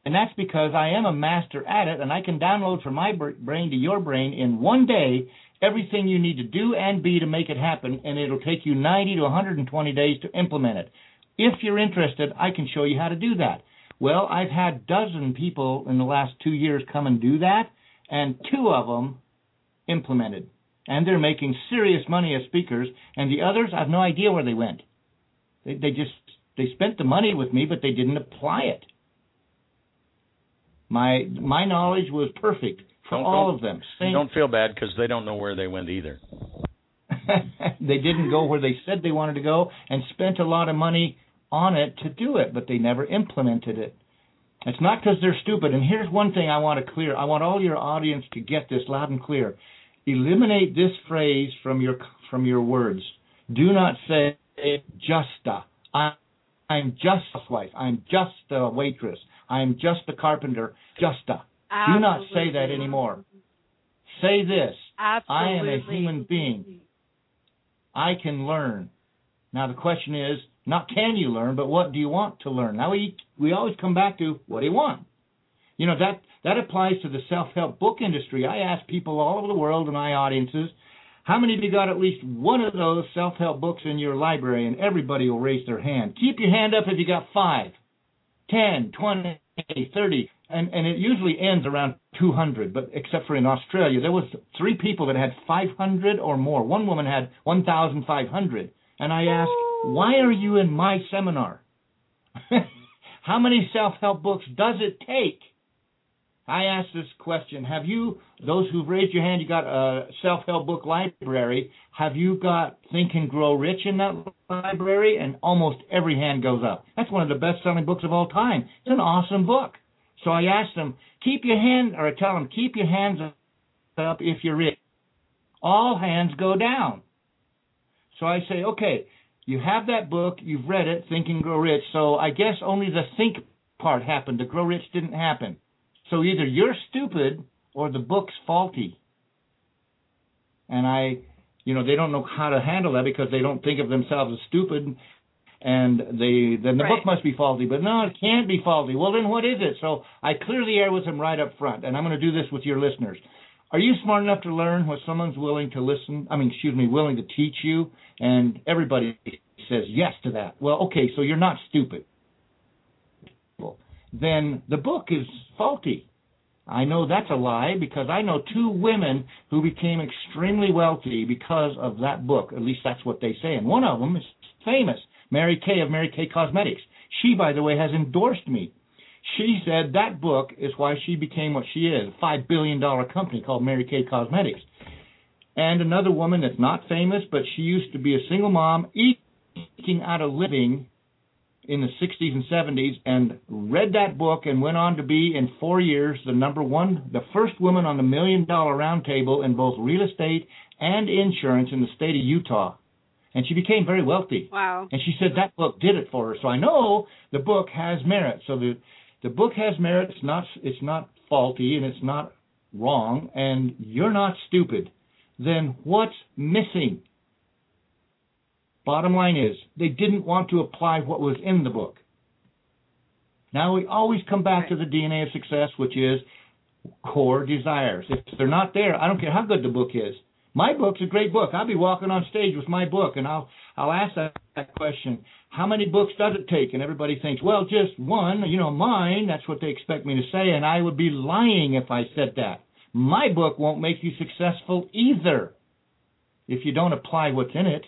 And that's because I am a master at it, and I can download from my brain to your brain in one day everything you need to do and be to make it happen, and it'll take you ninety to one hundred twenty days to implement it. If you're interested, I can show you how to do that. Well, I've had a dozen people in the last two years come and do that, and two of them implemented. And they're making serious money as speakers, and the others, I have no idea where they went. They, they just they spent the money with me, but they didn't apply it. My, my knowledge was perfect. For don't, all of them. Same. Don't feel bad because they don't know where they went either. They didn't go where they said they wanted to go and spent a lot of money on it to do it, but they never implemented it. It's not because they're stupid. And here's one thing I want to clear. I want all your audience to get this loud and clear. Eliminate this phrase from your from your words. Do not say just a. I, I'm just a wife. I'm just a waitress. I'm just a carpenter. Just a. Absolutely. Do not say that anymore. Say this. Absolutely. I am a human being. I can learn. Now, the question is, not can you learn, but what do you want to learn? Now, we we always come back to, what do you want? You know, that, that applies to the self-help book industry. I ask people all over the world in my audiences, how many of you got at least one of those self-help books in your library? And everybody will raise their hand. Keep your hand up if you got five, ten, twenty, thirty. And, and it usually ends around two hundred, but except for in Australia, there was three people that had five hundred or more. One woman had one thousand five hundred. And I asked, why are you in my seminar? How many self-help books does it take? I asked this question. Have you, those who've raised your hand, you got a self-help book library. Have you got Think and Grow Rich in that library? And almost every hand goes up. That's one of the best-selling books of all time. It's an awesome book. So I asked them, keep your hand, or I tell them, keep your hands up if you're rich. All hands go down. So I say, okay, you have that book, you've read it, Think and Grow Rich. So I guess only the think part happened. The grow rich didn't happen. So either you're stupid or the book's faulty. And I, you know, they don't know how to handle that because they don't think of themselves as stupid. And they, then the right. book must be faulty. But no, it can't be faulty. Well, then what is it? So I clear the air with them right up front. And I'm going to do this with your listeners. Are you smart enough to learn what someone's willing to listen? I mean, excuse me, willing to teach you? And everybody says yes to that. Well, okay, so you're not stupid. Then the book is faulty. I know that's a lie because I know two women who became extremely wealthy because of that book. At least that's what they say. And one of them is famous. Mary Kay of Mary Kay Cosmetics. She, by the way, has endorsed me. She said that book is why she became what she is, a five billion dollars company called Mary Kay Cosmetics. And another woman that's not famous, but she used to be a single mom, eking out a living in the sixties and seventies, and read that book and went on to be, in four years, the number one, the first woman on the million dollar round table in both real estate and insurance in the state of Utah. And she became very wealthy. Wow. And she said that book did it for her. So I know the book has merit. So the the book has merit. It's not, it's not faulty and it's not wrong. And you're not stupid. Then what's missing? Bottom line is they didn't want to apply what was in the book. Now we always come back right. to the D N A of success, which is core desires. If they're not there, I don't care how good the book is. My book's a great book. I'll be walking on stage with my book, and I'll I'll ask that, that question, how many books does it take? And everybody thinks, well, just one, you know, mine. That's what they expect me to say, and I would be lying if I said that. My book won't make you successful either if you don't apply what's in it.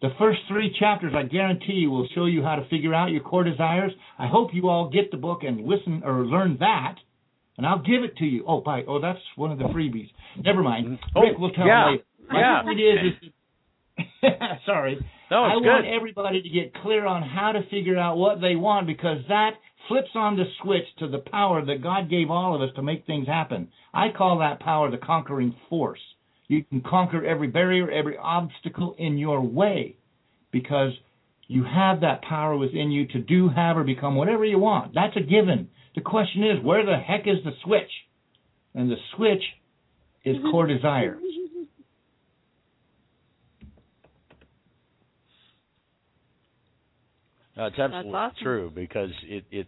The first three chapters, I guarantee you, will show you how to figure out your core desires. I hope you all get the book and listen or learn that. And I'll give it to you. Oh, bye. Oh, that's one of the freebies. Never mind. Oh, Rick will tell yeah. me later. My yeah. point is, is sorry. No, it's I good. want everybody to get clear on how to figure out what they want because that flips on the switch to the power that God gave all of us to make things happen. I call that power the conquering force. You can conquer every barrier, every obstacle in your way because you have that power within you to do, have, or become whatever you want. That's a given. The question is, where the heck is the switch? And the switch is core desire. No, it's absolutely awesome. True because it, it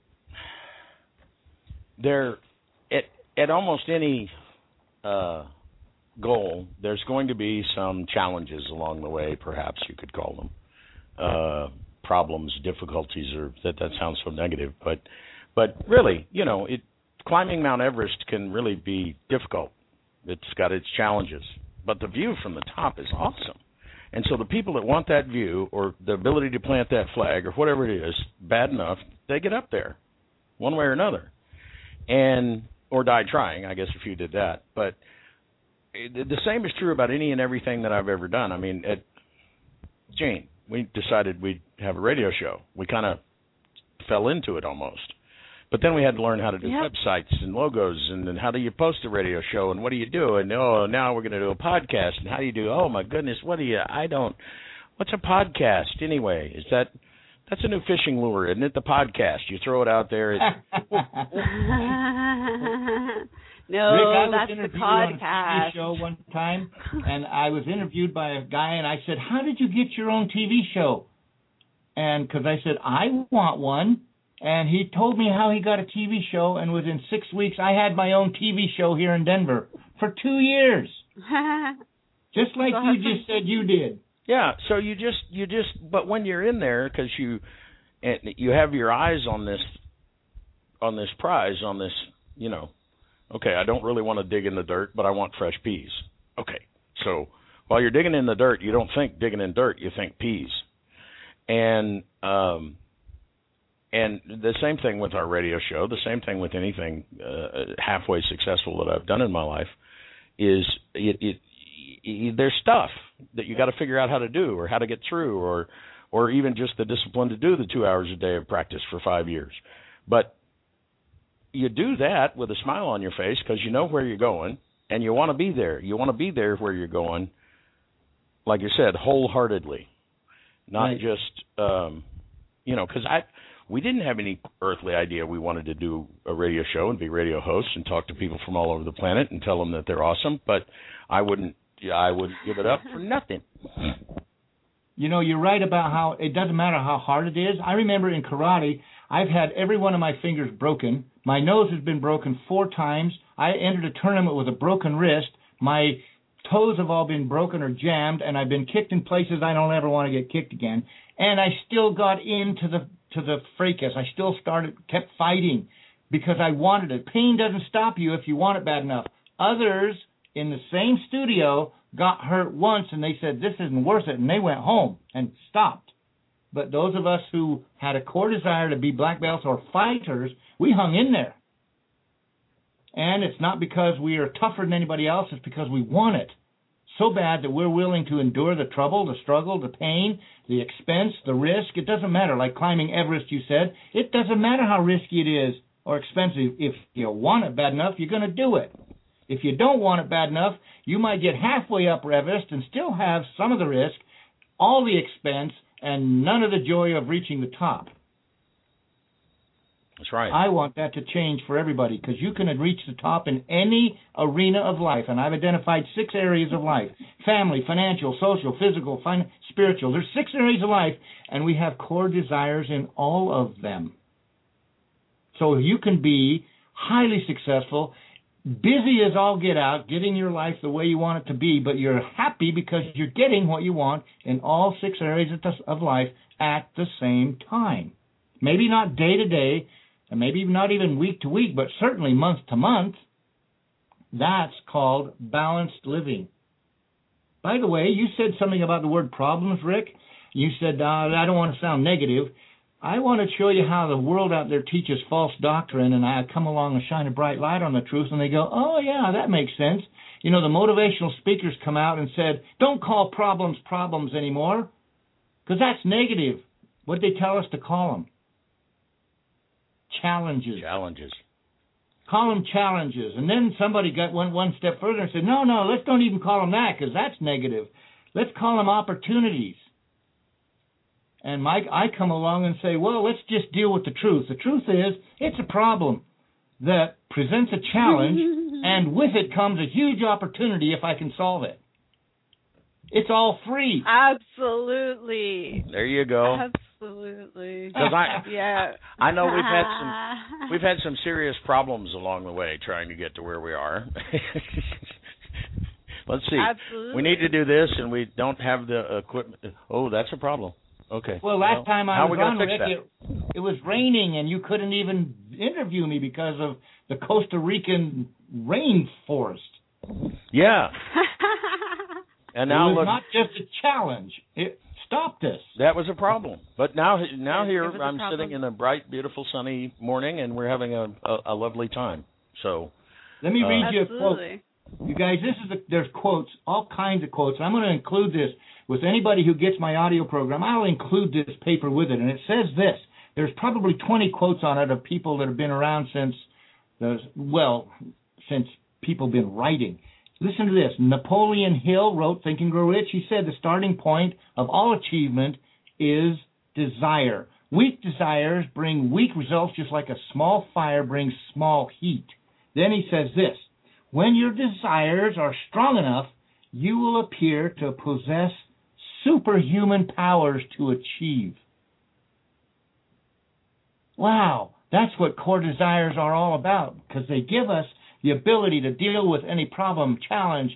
there at at almost any uh, goal, there's going to be some challenges along the way. Perhaps you could call them uh, problems, difficulties, or that that sounds so negative, but. But really, you know, it, climbing Mount Everest can really be difficult. It's got its challenges. But the view from the top is awesome. And so the people that want that view or the ability to plant that flag or whatever it is bad enough, they get up there one way or another and or die trying, I guess, if you did that. But the same is true about any and everything that I've ever done. I mean, at Jane, we decided we'd have a radio show. We kind of fell into it almost. But then we had to learn how to do yep. websites and logos, and then how do you post a radio show, and what do you do? And, oh, now we're going to do a podcast, and how do you do? Oh, my goodness, what do you – I don't – what's a podcast anyway? Is that – that's a new fishing lure, isn't it, the podcast? You throw it out there. It's, no, Rick, I that's the podcast. I was interviewed on a T V show one time, and I was interviewed by a guy, and I said, how did you get your own T V show? And because I said, I want one. And he told me how he got a T V show, and within six weeks, I had my own T V show here in Denver for two years, just like you just said you did. Yeah. So you just, you just, but when you're in there, because you, you have your eyes on this, on this prize, on this, you know, okay, I don't really want to dig in the dirt, but I want fresh peas. Okay. So while you're digging in the dirt, you don't think digging in dirt, you think peas, and um. And the same thing with our radio show, the same thing with anything uh, halfway successful that I've done in my life is it, it, it, there's stuff that you got to figure out how to do or how to get through or or even just the discipline to do the two hours a day of practice for five years. But you do that with a smile on your face because you know where you're going and you want to be there. You want to be there where you're going, like you said, wholeheartedly, not right. just, um, you know, because I – we didn't have any earthly idea we wanted to do a radio show and be radio hosts and talk to people from all over the planet and tell them that they're awesome, but I wouldn't I wouldn't give it up for nothing. You know, you're right about how it doesn't matter how hard it is. I remember in karate, I've had every one of my fingers broken. My nose has been broken four times. I entered a tournament with a broken wrist. My toes have all been broken or jammed, and I've been kicked in places I don't ever want to get kicked again. And I still got into the to the fracas. I still started, kept fighting because I wanted it. Pain doesn't stop you if you want it bad enough. Others in the same studio got hurt once and they said, this isn't worth it. And they went home and stopped. But those of us who had a core desire to be black belts or fighters, we hung in there. And it's not because we are tougher than anybody else. It's because we want it so bad that we're willing to endure the trouble, the struggle, the pain, the expense, the risk. It doesn't matter. Like climbing Everest, you said, it doesn't matter how risky it is or expensive. If you want it bad enough, you're going to do it. If you don't want it bad enough, you might get halfway up Everest and still have some of the risk, all the expense, and none of the joy of reaching the top. That's right. I want that to change for everybody because you can reach the top in any arena of life, and I've identified six areas of life: family, financial, social, physical, fin- spiritual. There's six areas of life, and we have core desires in all of them. So you can be highly successful, busy as all get out, getting your life the way you want it to be, but you're happy because you're getting what you want in all six areas of life at the same time. Maybe not day to day, and maybe not even week to week, but certainly month to month. That's called balanced living. By the way, you said something about the word problems, Rick. You said, uh, I don't want to sound negative. I want to show you how the world out there teaches false doctrine, and I come along and shine a bright light on the truth, and they go, oh, yeah, that makes sense. You know, the motivational speakers come out and said, don't call problems problems anymore, because that's negative. What did they tell us to call them? Challenges. Challenges. Call them challenges. And then somebody got one, one step further and said, no, no, let's don't even call them that because that's negative. Let's call them opportunities. And Mike, I come along and say, well, let's just deal with the truth. The truth is it's a problem that presents a challenge, and with it comes a huge opportunity if I can solve it. It's all free. Absolutely. There you go. Absolutely. Because I, yeah. I know we've had some we've had some serious problems along the way trying to get to where we are. Let's see. Absolutely. We need to do this, and we don't have the equipment. Oh, that's a problem. Okay. Well, last well, time I was on, Rick, it, it was raining, and you couldn't even interview me because of the Costa Rican rainforest. Yeah. And now it was look, not just a challenge. It stopped us. That was a problem. But now now here I'm sitting in a bright, beautiful, sunny morning, and we're having a, a, a lovely time. So let me uh, read you absolutely. a quote. You guys, this is a, there's quotes, all kinds of quotes. I'm going to include this with anybody who gets my audio program. I'll include this paper with it, and it says this. There's probably twenty quotes on it of people that have been around since the, well, since people have been writing. Listen to this. Napoleon Hill wrote Think and Grow Rich. He said the starting point of all achievement is desire. Weak desires bring weak results, just like a small fire brings small heat. Then he says this. When your desires are strong enough, you will appear to possess superhuman powers to achieve. Wow, that's what core desires are all about, because they give us the ability to deal with any problem, challenge,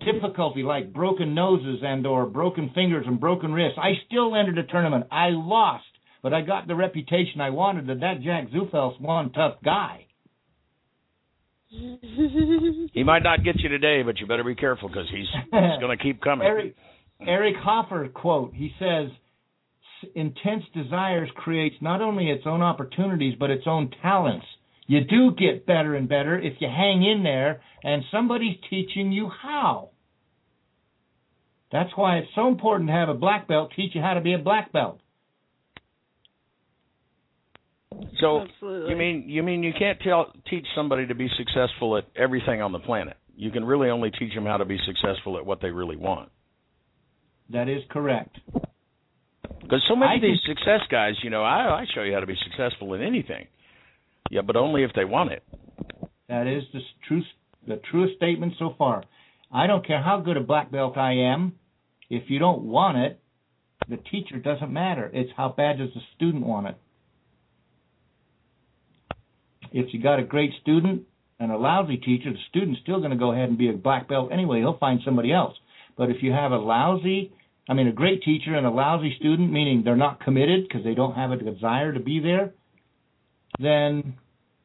difficulty, like broken noses and or broken fingers and broken wrists. I still entered a tournament. I lost, but I got the reputation I wanted, that that Jack Zufelt's one tough guy. He might not get you today, but you better be careful, because he's, he's going to keep coming. Eric, Eric Hoffer quote, he says, intense desires creates not only its own opportunities, but its own talents. You do get better and better if you hang in there, and somebody's teaching you how. That's why it's so important to have a black belt teach you how to be a black belt. So Absolutely. you mean you mean you can't tell teach somebody to be successful at everything on the planet. You can really only teach them how to be successful at what they really want. That is correct. Because so many I of these think... success guys, you know, I, I show you how to be successful in anything. Yeah, but only if they want it. That is the true, the truest statement so far. I don't care how good a black belt I am. If you don't want it, the teacher doesn't matter. It's how bad does the student want it. If you got a great student and a lousy teacher, the student's still going to go ahead and be a black belt anyway. He'll find somebody else. But if you have a lousy, I mean, a great teacher and a lousy student, meaning they're not committed because they don't have a desire to be there, then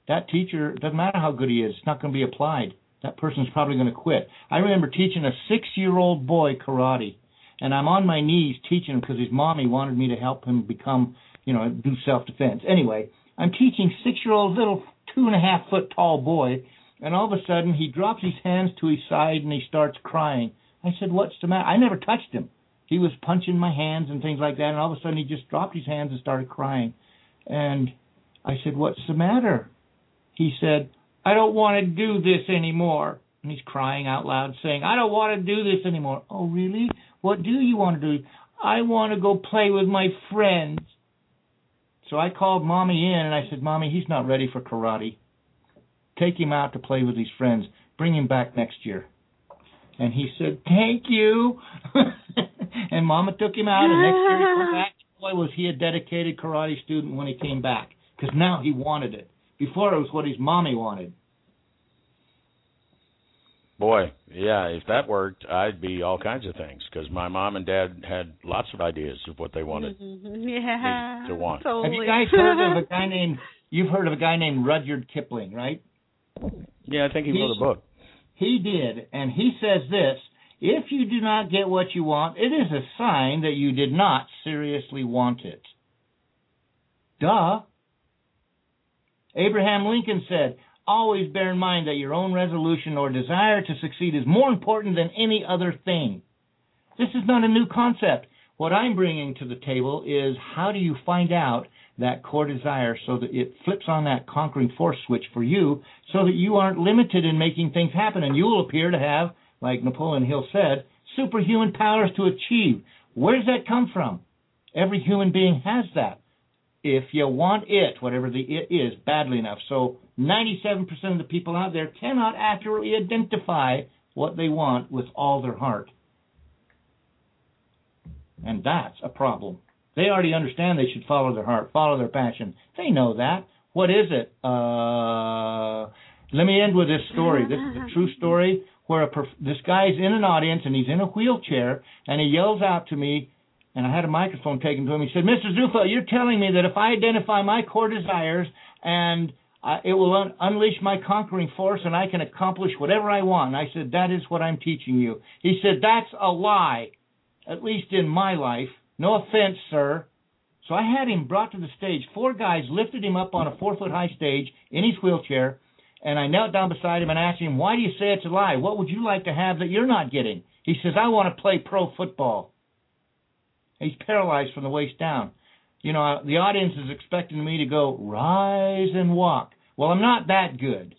that teacher, doesn't matter how good he is, it's not going to be applied. That person's probably going to quit. I remember teaching a six-year-old boy karate, and I'm on my knees teaching him because his mommy wanted me to help him become, you know, do self-defense. Anyway, I'm teaching six-year-old little two-and-a-half-foot-tall boy, and all of a sudden he drops his hands to his side and he starts crying. I said, what's the matter? I never touched him. He was punching my hands and things like that, and all of a sudden he just dropped his hands and started crying. And I said, what's the matter? He said, I don't want to do this anymore. And he's crying out loud saying, I don't want to do this anymore. Oh, really? What do you want to do? I want to go play with my friends. So I called Mommy in and I said, Mommy, he's not ready for karate. Take him out to play with his friends. Bring him back next year. And he said, thank you. And Mama took him out, and next year he went back. Boy, was he a dedicated karate student when he came back. Because now he wanted it. Before it was what his mommy wanted. Boy, yeah, if that worked, I'd be all kinds of things. Because my mom and dad had lots of ideas of what they wanted mm-hmm. yeah, to want. Totally. Have you guys heard of a guy named, you've heard of a guy named Rudyard Kipling, right? Yeah, I think he, he wrote a book. He did, and he says this, if you do not get what you want, it is a sign that you did not seriously want it. Duh. Abraham Lincoln said, always bear in mind that your own resolution or desire to succeed is more important than any other thing. This is not a new concept. What I'm bringing to the table is how do you find out that core desire so that it flips on that conquering force switch for you so that you aren't limited in making things happen, and you will appear to have, like Napoleon Hill said, superhuman powers to achieve. Where does that come from? Every human being has that. If you want it, whatever the it is, badly enough. So ninety-seven percent of the people out there cannot accurately identify what they want with all their heart. And that's a problem. They already understand they should follow their heart, follow their passion. They know that. What is it? Uh, let me end with this story. This is a true story where a prof- this guy's in an audience, and he's in a wheelchair, and he yells out to me, and I had a microphone taken to him. He said, Mister Zufelt, you're telling me that if I identify my core desires, and uh, it will un- unleash my conquering force and I can accomplish whatever I want. And I said, that is what I'm teaching you. He said, that's a lie, at least in my life. No offense, sir. So I had him brought to the stage. Four guys lifted him up on a four-foot-high stage in his wheelchair, and I knelt down beside him and asked him, why do you say it's a lie? What would you like to have that you're not getting? He says, I want to play pro football. He's paralyzed from the waist down. you know, the audience is expecting me to go, rise and walk. Well, I'm not that good.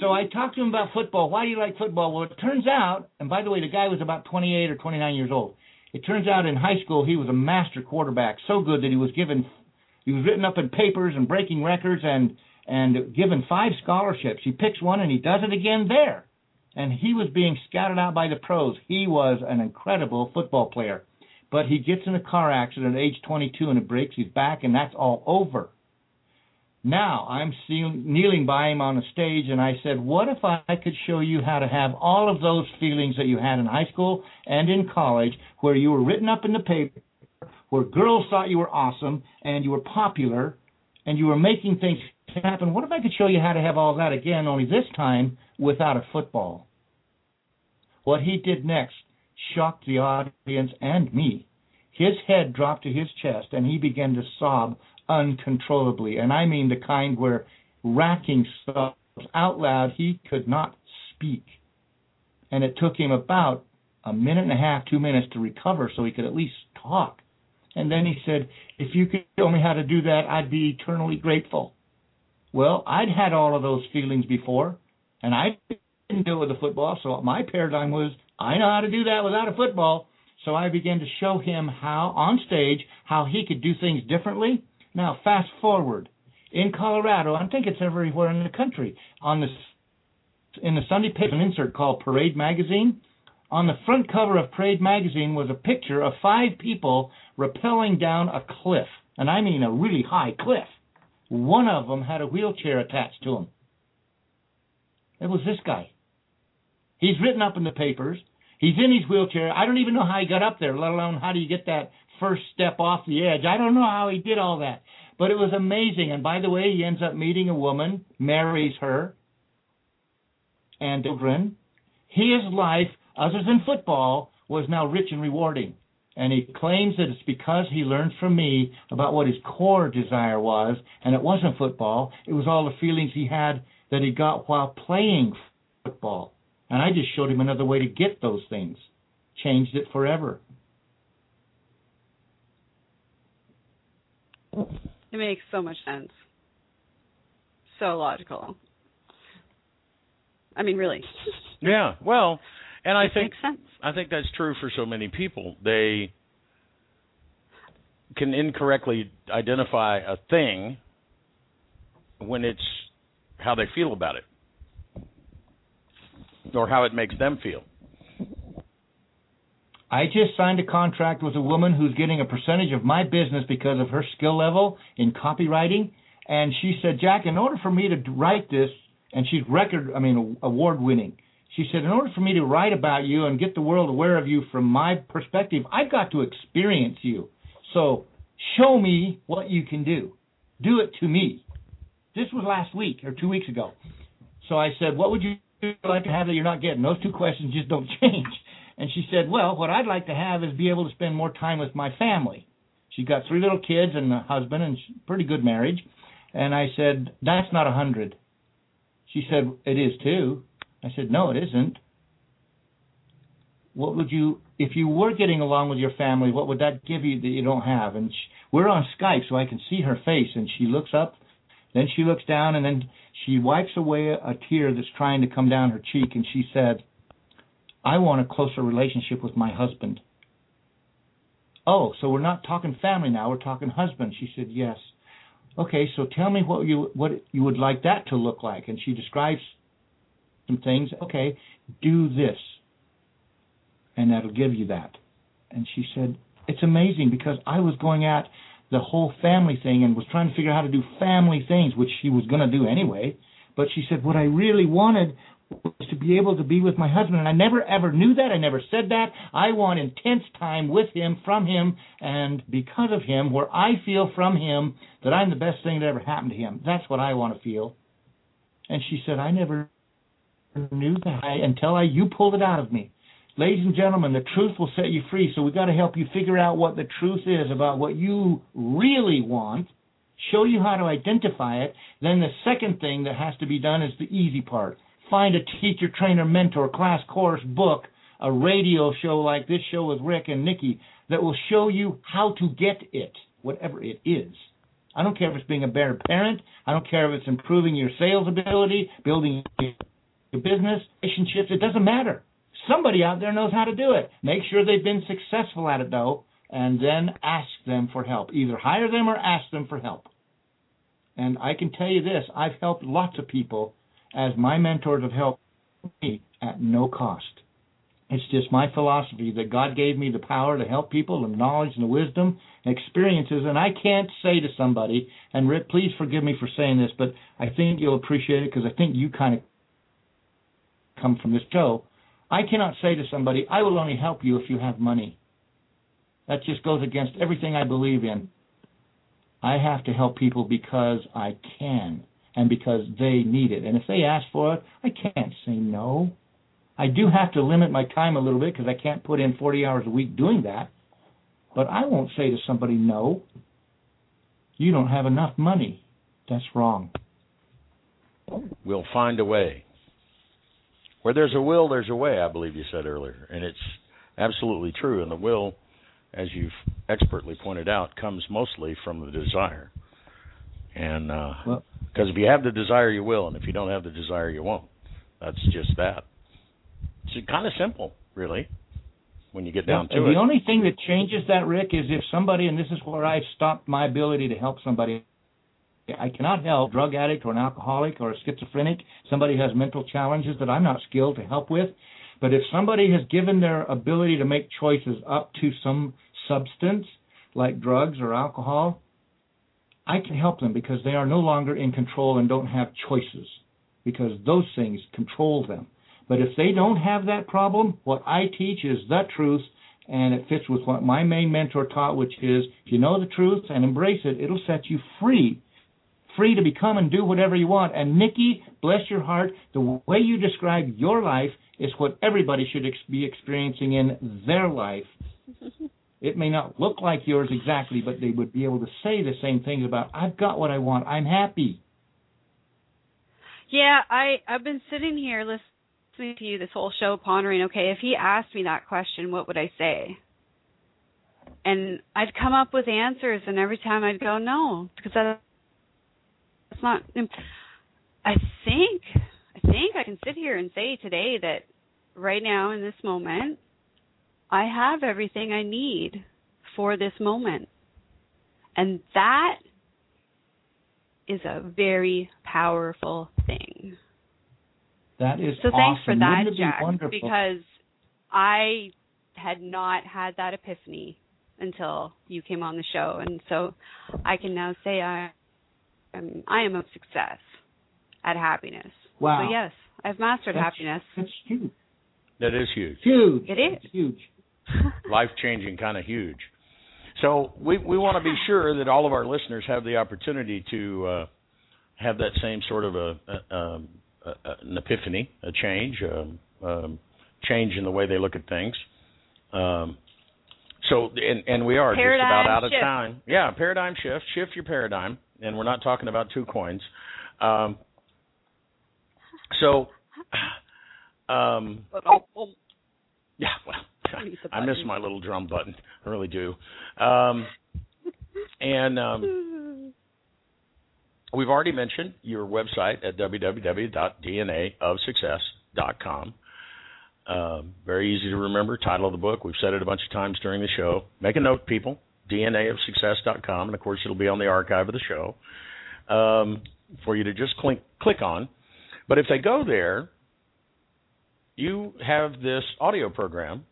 So I talked to him about football. Why do you like football? Well, it turns out, and by the way, the guy was about twenty-eight or twenty-nine years old. It turns out in high school he was a master quarterback, so good that he was given, he was written up in papers and breaking records and, and given five scholarships. He picks one and he does it again there. And he was being scouted out by the pros. He was an incredible football player. But he gets in a car accident at age twenty-two and it breaks his back, and that's all over. Now I'm kneeling by him on a stage, and I said, what if I could show you how to have all of those feelings that you had in high school and in college, where you were written up in the paper, where girls thought you were awesome and you were popular and you were making things happen. What if I could show you how to have all that again, only this time without a football? What he did next shocked the audience and me. His head dropped to his chest, and he began to sob uncontrollably, and I mean the kind where, racking sobs out loud, he could not speak. And it took him about a minute and a half, two minutes to recover so he could at least talk. And then he said, if you could show me how to do that, I'd be eternally grateful. Well, I'd had all of those feelings before, and I didn't do it with a football, so my paradigm was, I know how to do that without a football. So I began to show him how, on stage, how he could do things differently. Now, fast forward. In Colorado, I think it's everywhere in the country, on this, in the Sunday paper, an insert called Parade Magazine. On the front cover of Parade Magazine was a picture of five people rappelling down a cliff, and I mean a really high cliff. One of them had a wheelchair attached to him. It was this guy. He's written up in the papers. He's in his wheelchair. I don't even know how he got up there, let alone how do you get that first step off the edge. I don't know how he did all that, but it was amazing. And by the way, he ends up meeting a woman, marries her, and children. His life, other than football, was now rich and rewarding. And he claims that it's because he learned from me about what his core desire was, and it wasn't football. It was all the feelings he had that he got while playing football. And I just showed him another way to get those things. Changed it forever. It makes so much sense. So logical. I mean, really. Yeah, well, and I think I think that's true for so many people. They can incorrectly identify a thing when it's how they feel about it or how it makes them feel. I just signed a contract with a woman who's getting a percentage of my business because of her skill level in copywriting. And she said, Jack, in order for me to write this, and she's record, I mean, award-winning. She said, in order for me to write about you and get the world aware of you from my perspective, I've got to experience you. So show me what you can do. Do it to me. This was last week or two weeks ago. So I said, what would you like to have that you're not getting? Those two questions just don't change. And she said, well, what I'd like to have is be able to spend more time with my family. She got three little kids and a husband and pretty good marriage. And I said, that's not a hundred. She said, it is too. I said, no, it isn't. What would you, if you were getting along with your family, what would that give you that you don't have? And she, we're on Skype, so I can see her face. And she looks up, then she looks down, and then she wipes away a tear that's trying to come down her cheek. And she said, I want a closer relationship with my husband. Oh, so we're not talking family now, we're talking husband. She said, yes. Okay, so tell me what you what you would like that to look like. And she describes some things. Okay, do this, and that'll give you that. And she said, it's amazing because I was going at the whole family thing and was trying to figure out how to do family things, which she was going to do anyway. But she said, what I really wanted was to be able to be with my husband, and I never ever knew that. I never said that. I want intense time with him, from him, and because of him, where I feel from him that I'm the best thing that ever happened to him. That's what I want to feel. And she said, I never knew that until I you pulled it out of me. Ladies and gentlemen, the truth will set you free, so we've got to help you figure out what the truth is about what you really want, show you how to identify it. Then the second thing that has to be done is the easy part. Find a teacher, trainer, mentor, class, course, book, a radio show like this show with Rick and Nikki that will show you how to get it, whatever it is. I don't care if it's being a better parent. I don't care if it's improving your sales ability, building your business, relationships. It doesn't matter. Somebody out there knows how to do it. Make sure they've been successful at it, though, and then ask them for help. Either hire them or ask them for help. And I can tell you this, I've helped lots of people as my mentors have helped me at no cost. It's just my philosophy that God gave me the power to help people, the knowledge and the wisdom and experiences. And I can't say to somebody, and Rick, please forgive me for saying this, but I think you'll appreciate it because I think you kind of come from this show. I cannot say to somebody, I will only help you if you have money. That just goes against everything I believe in. I have to help people because I can and because they need it. And if they ask for it, I can't say no. I do have to limit my time a little bit because I can't put in forty hours a week doing that. But I won't say to somebody, no, you don't have enough money. That's wrong. We'll find a way. Where there's a will, there's a way, I believe you said earlier. And it's absolutely true. And the will, as you've expertly pointed out, comes mostly from the desire. And because uh, well, if you have the desire, you will. And if you don't have the desire, you won't. That's just that. It's kind of simple, really, when you get down yeah, to the it. The only thing that changes that, Rick, is if somebody, and this is where I stopped my ability to help somebody. I cannot help a drug addict or an alcoholic or a schizophrenic, somebody who has mental challenges that I'm not skilled to help with. But if somebody has given their ability to make choices up to some substance, like drugs or alcohol, I can help them because they are no longer in control and don't have choices because those things control them. But if they don't have that problem, what I teach is the truth, and it fits with what my main mentor taught, which is if you know the truth and embrace it, it'll set you free. Free to become and do whatever you want. And Nikki, bless your heart, the way you describe your life is what everybody should ex- be experiencing in their life. It may not look like yours exactly, but they would be able to say the same things about, I've got what I want, I'm happy. Yeah, I, I've been sitting here listening to you this whole show pondering, okay, if he asked me that question, what would I say? And I'd come up with answers, and every time I'd go, no, because I It's not. I think. I think I can sit here and say today that right now in this moment, I have everything I need for this moment, and that is a very powerful thing. That is. So awesome. Thanks for that, Jack. Wonderful. Because I had not had that epiphany until you came on the show, and so I can now say I. I mean, I am a success at happiness. Wow. So, yes, I've mastered that's, happiness. That's huge. That is huge. Huge. It is. It's huge. Life-changing, kind of huge. So we, we want to be sure that all of our listeners have the opportunity to uh, have that same sort of a, a, a, a, an epiphany, a change, a, a change in the way they look at things. Um So, and, and we are paradigm just about out of shift. time. Yeah, paradigm shift. Shift your paradigm. And we're not talking about two coins. Um, so, um, yeah, well, I miss my little drum button. I really do. Um, and um, we've already mentioned your website at w w w dot d n a of success dot com. Uh, very easy to remember, title of the book. We've said it a bunch of times during the show. Make a note, people, d n a of success dot com, and, of course, it'll be on the archive of the show um, for you to just click, click on. But if they go there, you have this audio program,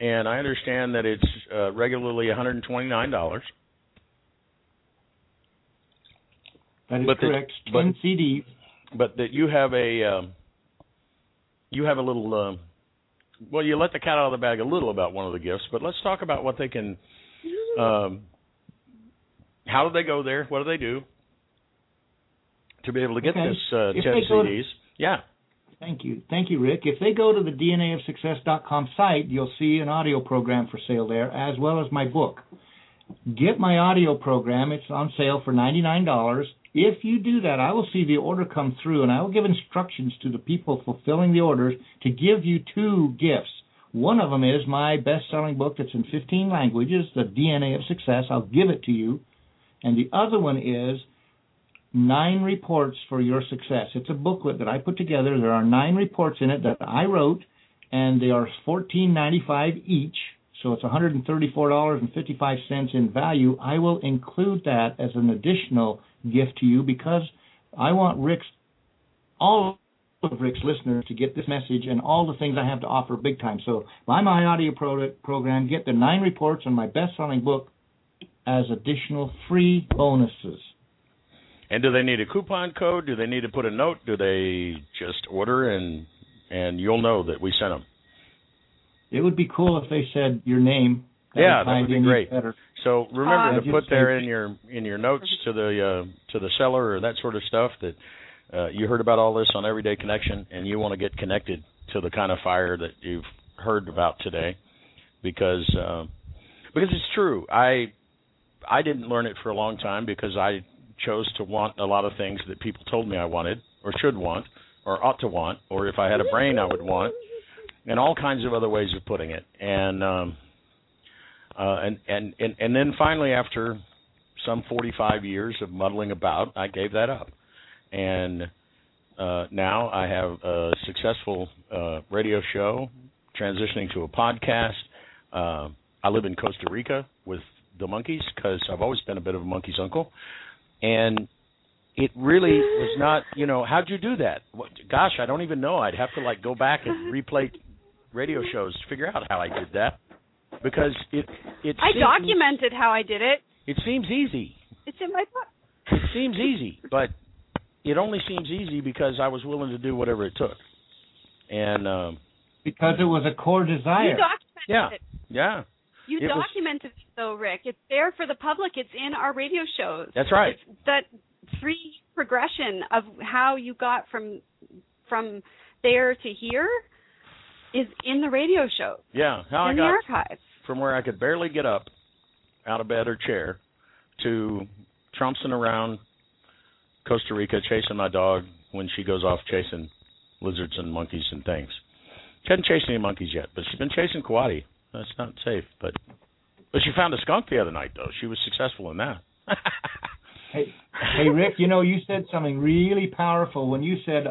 and I understand that it's uh, regularly one hundred twenty-nine dollars. That is but correct, that, but, ten C Ds. But that you have a... Um, You have a little, uh, well, you let the cat out of the bag a little about one of the gifts, but let's talk about what they can, um, how do they go there? What do they do to be able to get okay. this uh, ten C Ds? To, yeah. Thank you. Thank you, Rick. If they go to the d n a of success dot com site, you'll see an audio program for sale there, as well as my book. Get my audio program. It's on sale for ninety-nine dollars. If you do that, I will see the order come through, and I will give instructions to the people fulfilling the orders to give you two gifts. One of them is my best-selling book that's in fifteen languages, The D N A of Success. I'll give it to you. And the other one is Nine Reports for Your Success. It's a booklet that I put together. There are nine reports in it that I wrote, and they are fourteen ninety-five each. So it's one hundred thirty-four dollars and fifty-five cents in value. I will include that as an additional gift to you because I want Rick's, all of Rick's listeners to get this message and all the things I have to offer big time. So buy my audio product program, get the nine reports on my best-selling book as additional free bonuses. And do they need a coupon code? Do they need to put a note? Do they just order and and you'll know that we sent them? It would be cool if they said your name. That yeah, that would be great. Better. So remember uh, to put there in your in your notes to the uh, to the seller or that sort of stuff that uh, you heard about all this on Everyday Connection, and you want to get connected to the kind of fire that you've heard about today, because uh, because it's true. I I didn't learn it for a long time because I chose to want a lot of things that people told me I wanted or should want or ought to want, or if I had a brain I would want. And all kinds of other ways of putting it, and um, uh, and, and and and then finally, after some forty-five years of muddling about, I gave that up, and uh, now I have a successful uh, radio show, transitioning to a podcast. Uh, I live in Costa Rica with the monkeys because I've always been a bit of a monkey's uncle, and it really was not, you know, how'd you do that? What, gosh, I don't even know. I'd have to like go back and replay radio shows to figure out how I did that, because it it I seems, documented how I did it. It seems easy. It's in my book. It seems easy, but it only seems easy because I was willing to do whatever it took, and um, because it was a core desire. You documented yeah, it. yeah. You it documented was, it, though, Rick. It's there for the public. It's in our radio shows. That's right. It's that free progression of how you got from from there to here. Is in the radio show. Yeah, how in I got the archives. From where I could barely get up out of bed or chair to trompsing around Costa Rica chasing my dog when she goes off chasing lizards and monkeys and things. She hasn't chased any monkeys yet, but she's been chasing coati. That's not safe, but but she found a skunk the other night though. She was successful in that. hey, hey Rick, you know you said something really powerful when you said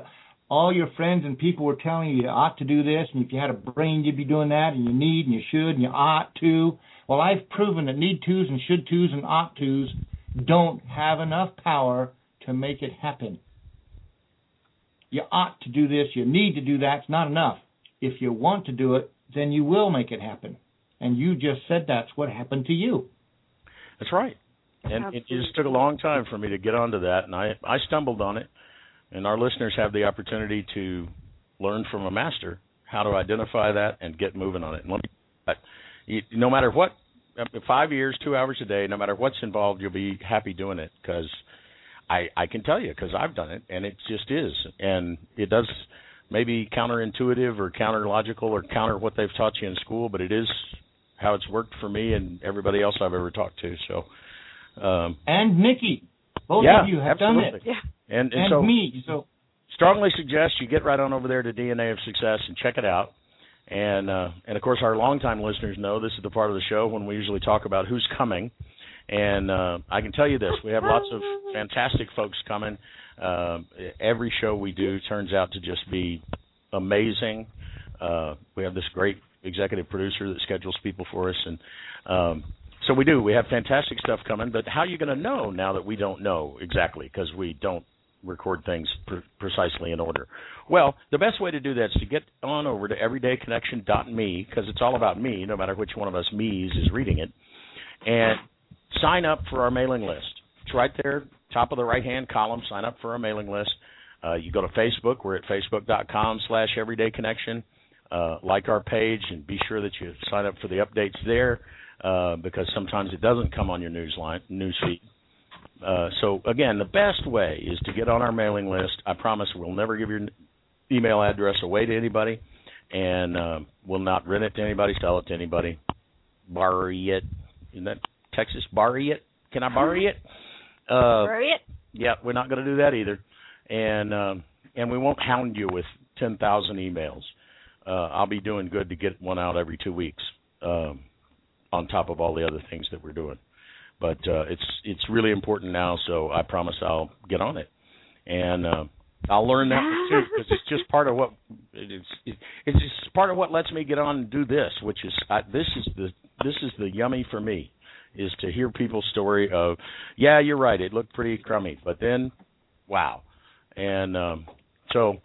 all your friends and people were telling you you ought to do this, and if you had a brain, you'd be doing that, and you need, and you should, and you ought to. Well, I've proven that need-tos and should-tos and ought-tos don't have enough power to make it happen. You ought to do this. You need to do that. It's not enough. If you want to do it, then you will make it happen. And you just said that's what happened to you. That's right. And Absolutely. It just took a long time for me to get onto that, and I, I stumbled on it. And our listeners have the opportunity to learn from a master how to identify that and get moving on it. And let me, you, no matter what, five years, two hours a day, no matter what's involved, you'll be happy doing it because I, I can tell you because I've done it, and it just is. And it does maybe counterintuitive or counterlogical or counter what they've taught you in school, but it is how it's worked for me and everybody else I've ever talked to. So, um, and Nikki, both yeah, of you have absolutely. done it. Yeah. And, and, and so, me, so strongly suggest you get right on over there to D N A of Success and check it out. And, uh, and of course, our longtime listeners know this is the part of the show when we usually talk about who's coming. And uh, I can tell you this. We have lots of fantastic folks coming. Uh, every show we do turns out to just be amazing. Uh, we have this great executive producer that schedules people for us. And um, so we do. We have fantastic stuff coming. But how are you going to know now that we don't know exactly because we don't record things pre- precisely in order? Well, the best way to do that is to get on over to everyday connection dot me because it's all about me, no matter which one of us me's is reading it, and sign up for our mailing list. It's right there, top of the right-hand column, sign up for our mailing list. Uh, you go to Facebook. We're at facebook dot com slash everyday connection. Uh, like our page and be sure that you sign up for the updates there uh, because sometimes it doesn't come on your news line, news feed. Uh, so, again, the best way is to get on our mailing list. I promise we'll never give your email address away to anybody, and uh, we'll not rent it to anybody, sell it to anybody, borrow it. Isn't that Texas? Borrow it? Can I borrow it? Uh, borrow it. Yeah, we're not going to do that either. And um, and we won't hound you with ten thousand emails. Uh, I'll be doing good to get one out every two weeks um, on top of all the other things that we're doing. But uh, it's it's really important now, so I promise I'll get on it. And uh, I'll learn that too, because it's just part of what it's it's just part of what lets me get on and do this, which is I, this is the this is the yummy for me, is to hear people's story of, yeah, you're right, it looked pretty crummy, but then, wow, and um, so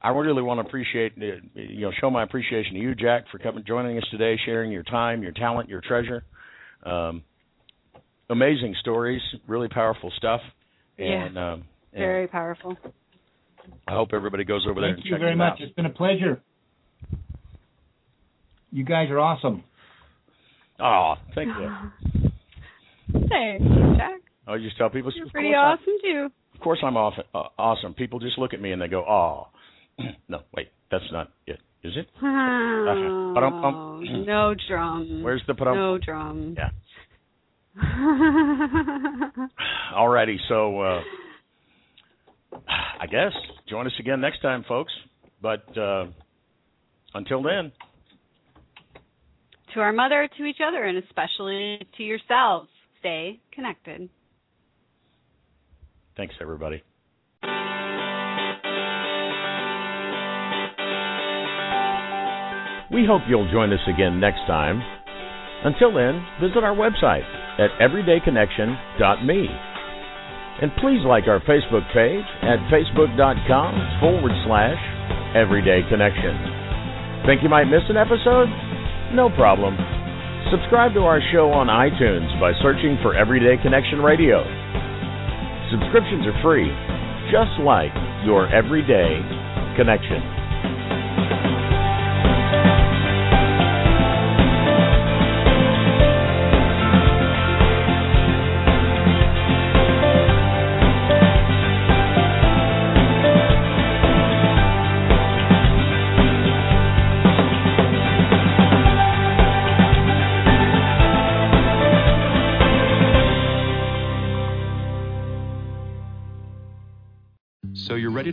I really want to appreciate you know show my appreciation to you, Jack, for coming joining us today, sharing your time, your talent, your treasure. Um, amazing stories, really powerful stuff, and yeah, um, and very powerful. I hope everybody goes over there Thank and checks it out. Thank you very much. It's been a pleasure. You guys are awesome. Oh, thank you. Thanks, Jack. Oh, you just tell people. You're pretty awesome, I, too. Of course I'm off, uh, awesome. People just look at me and they go, oh. No, wait, that's not it. Is it? Oh, okay. No drum. Where's the pa-dum? No drum. Yeah. All righty, so... Uh, I guess. Join us again next time, folks. But uh, until then. To our mother, to each other, and especially to yourselves. Stay connected. Thanks, everybody. We hope you'll join us again next time. Until then, visit our website at everyday connection dot me. And please like our Facebook page at facebook.com forward slash Everyday Connection. Think you might miss an episode? No problem. Subscribe to our show on iTunes by searching for Everyday Connection Radio. Subscriptions are free, just like your Everyday Connection. So you're ready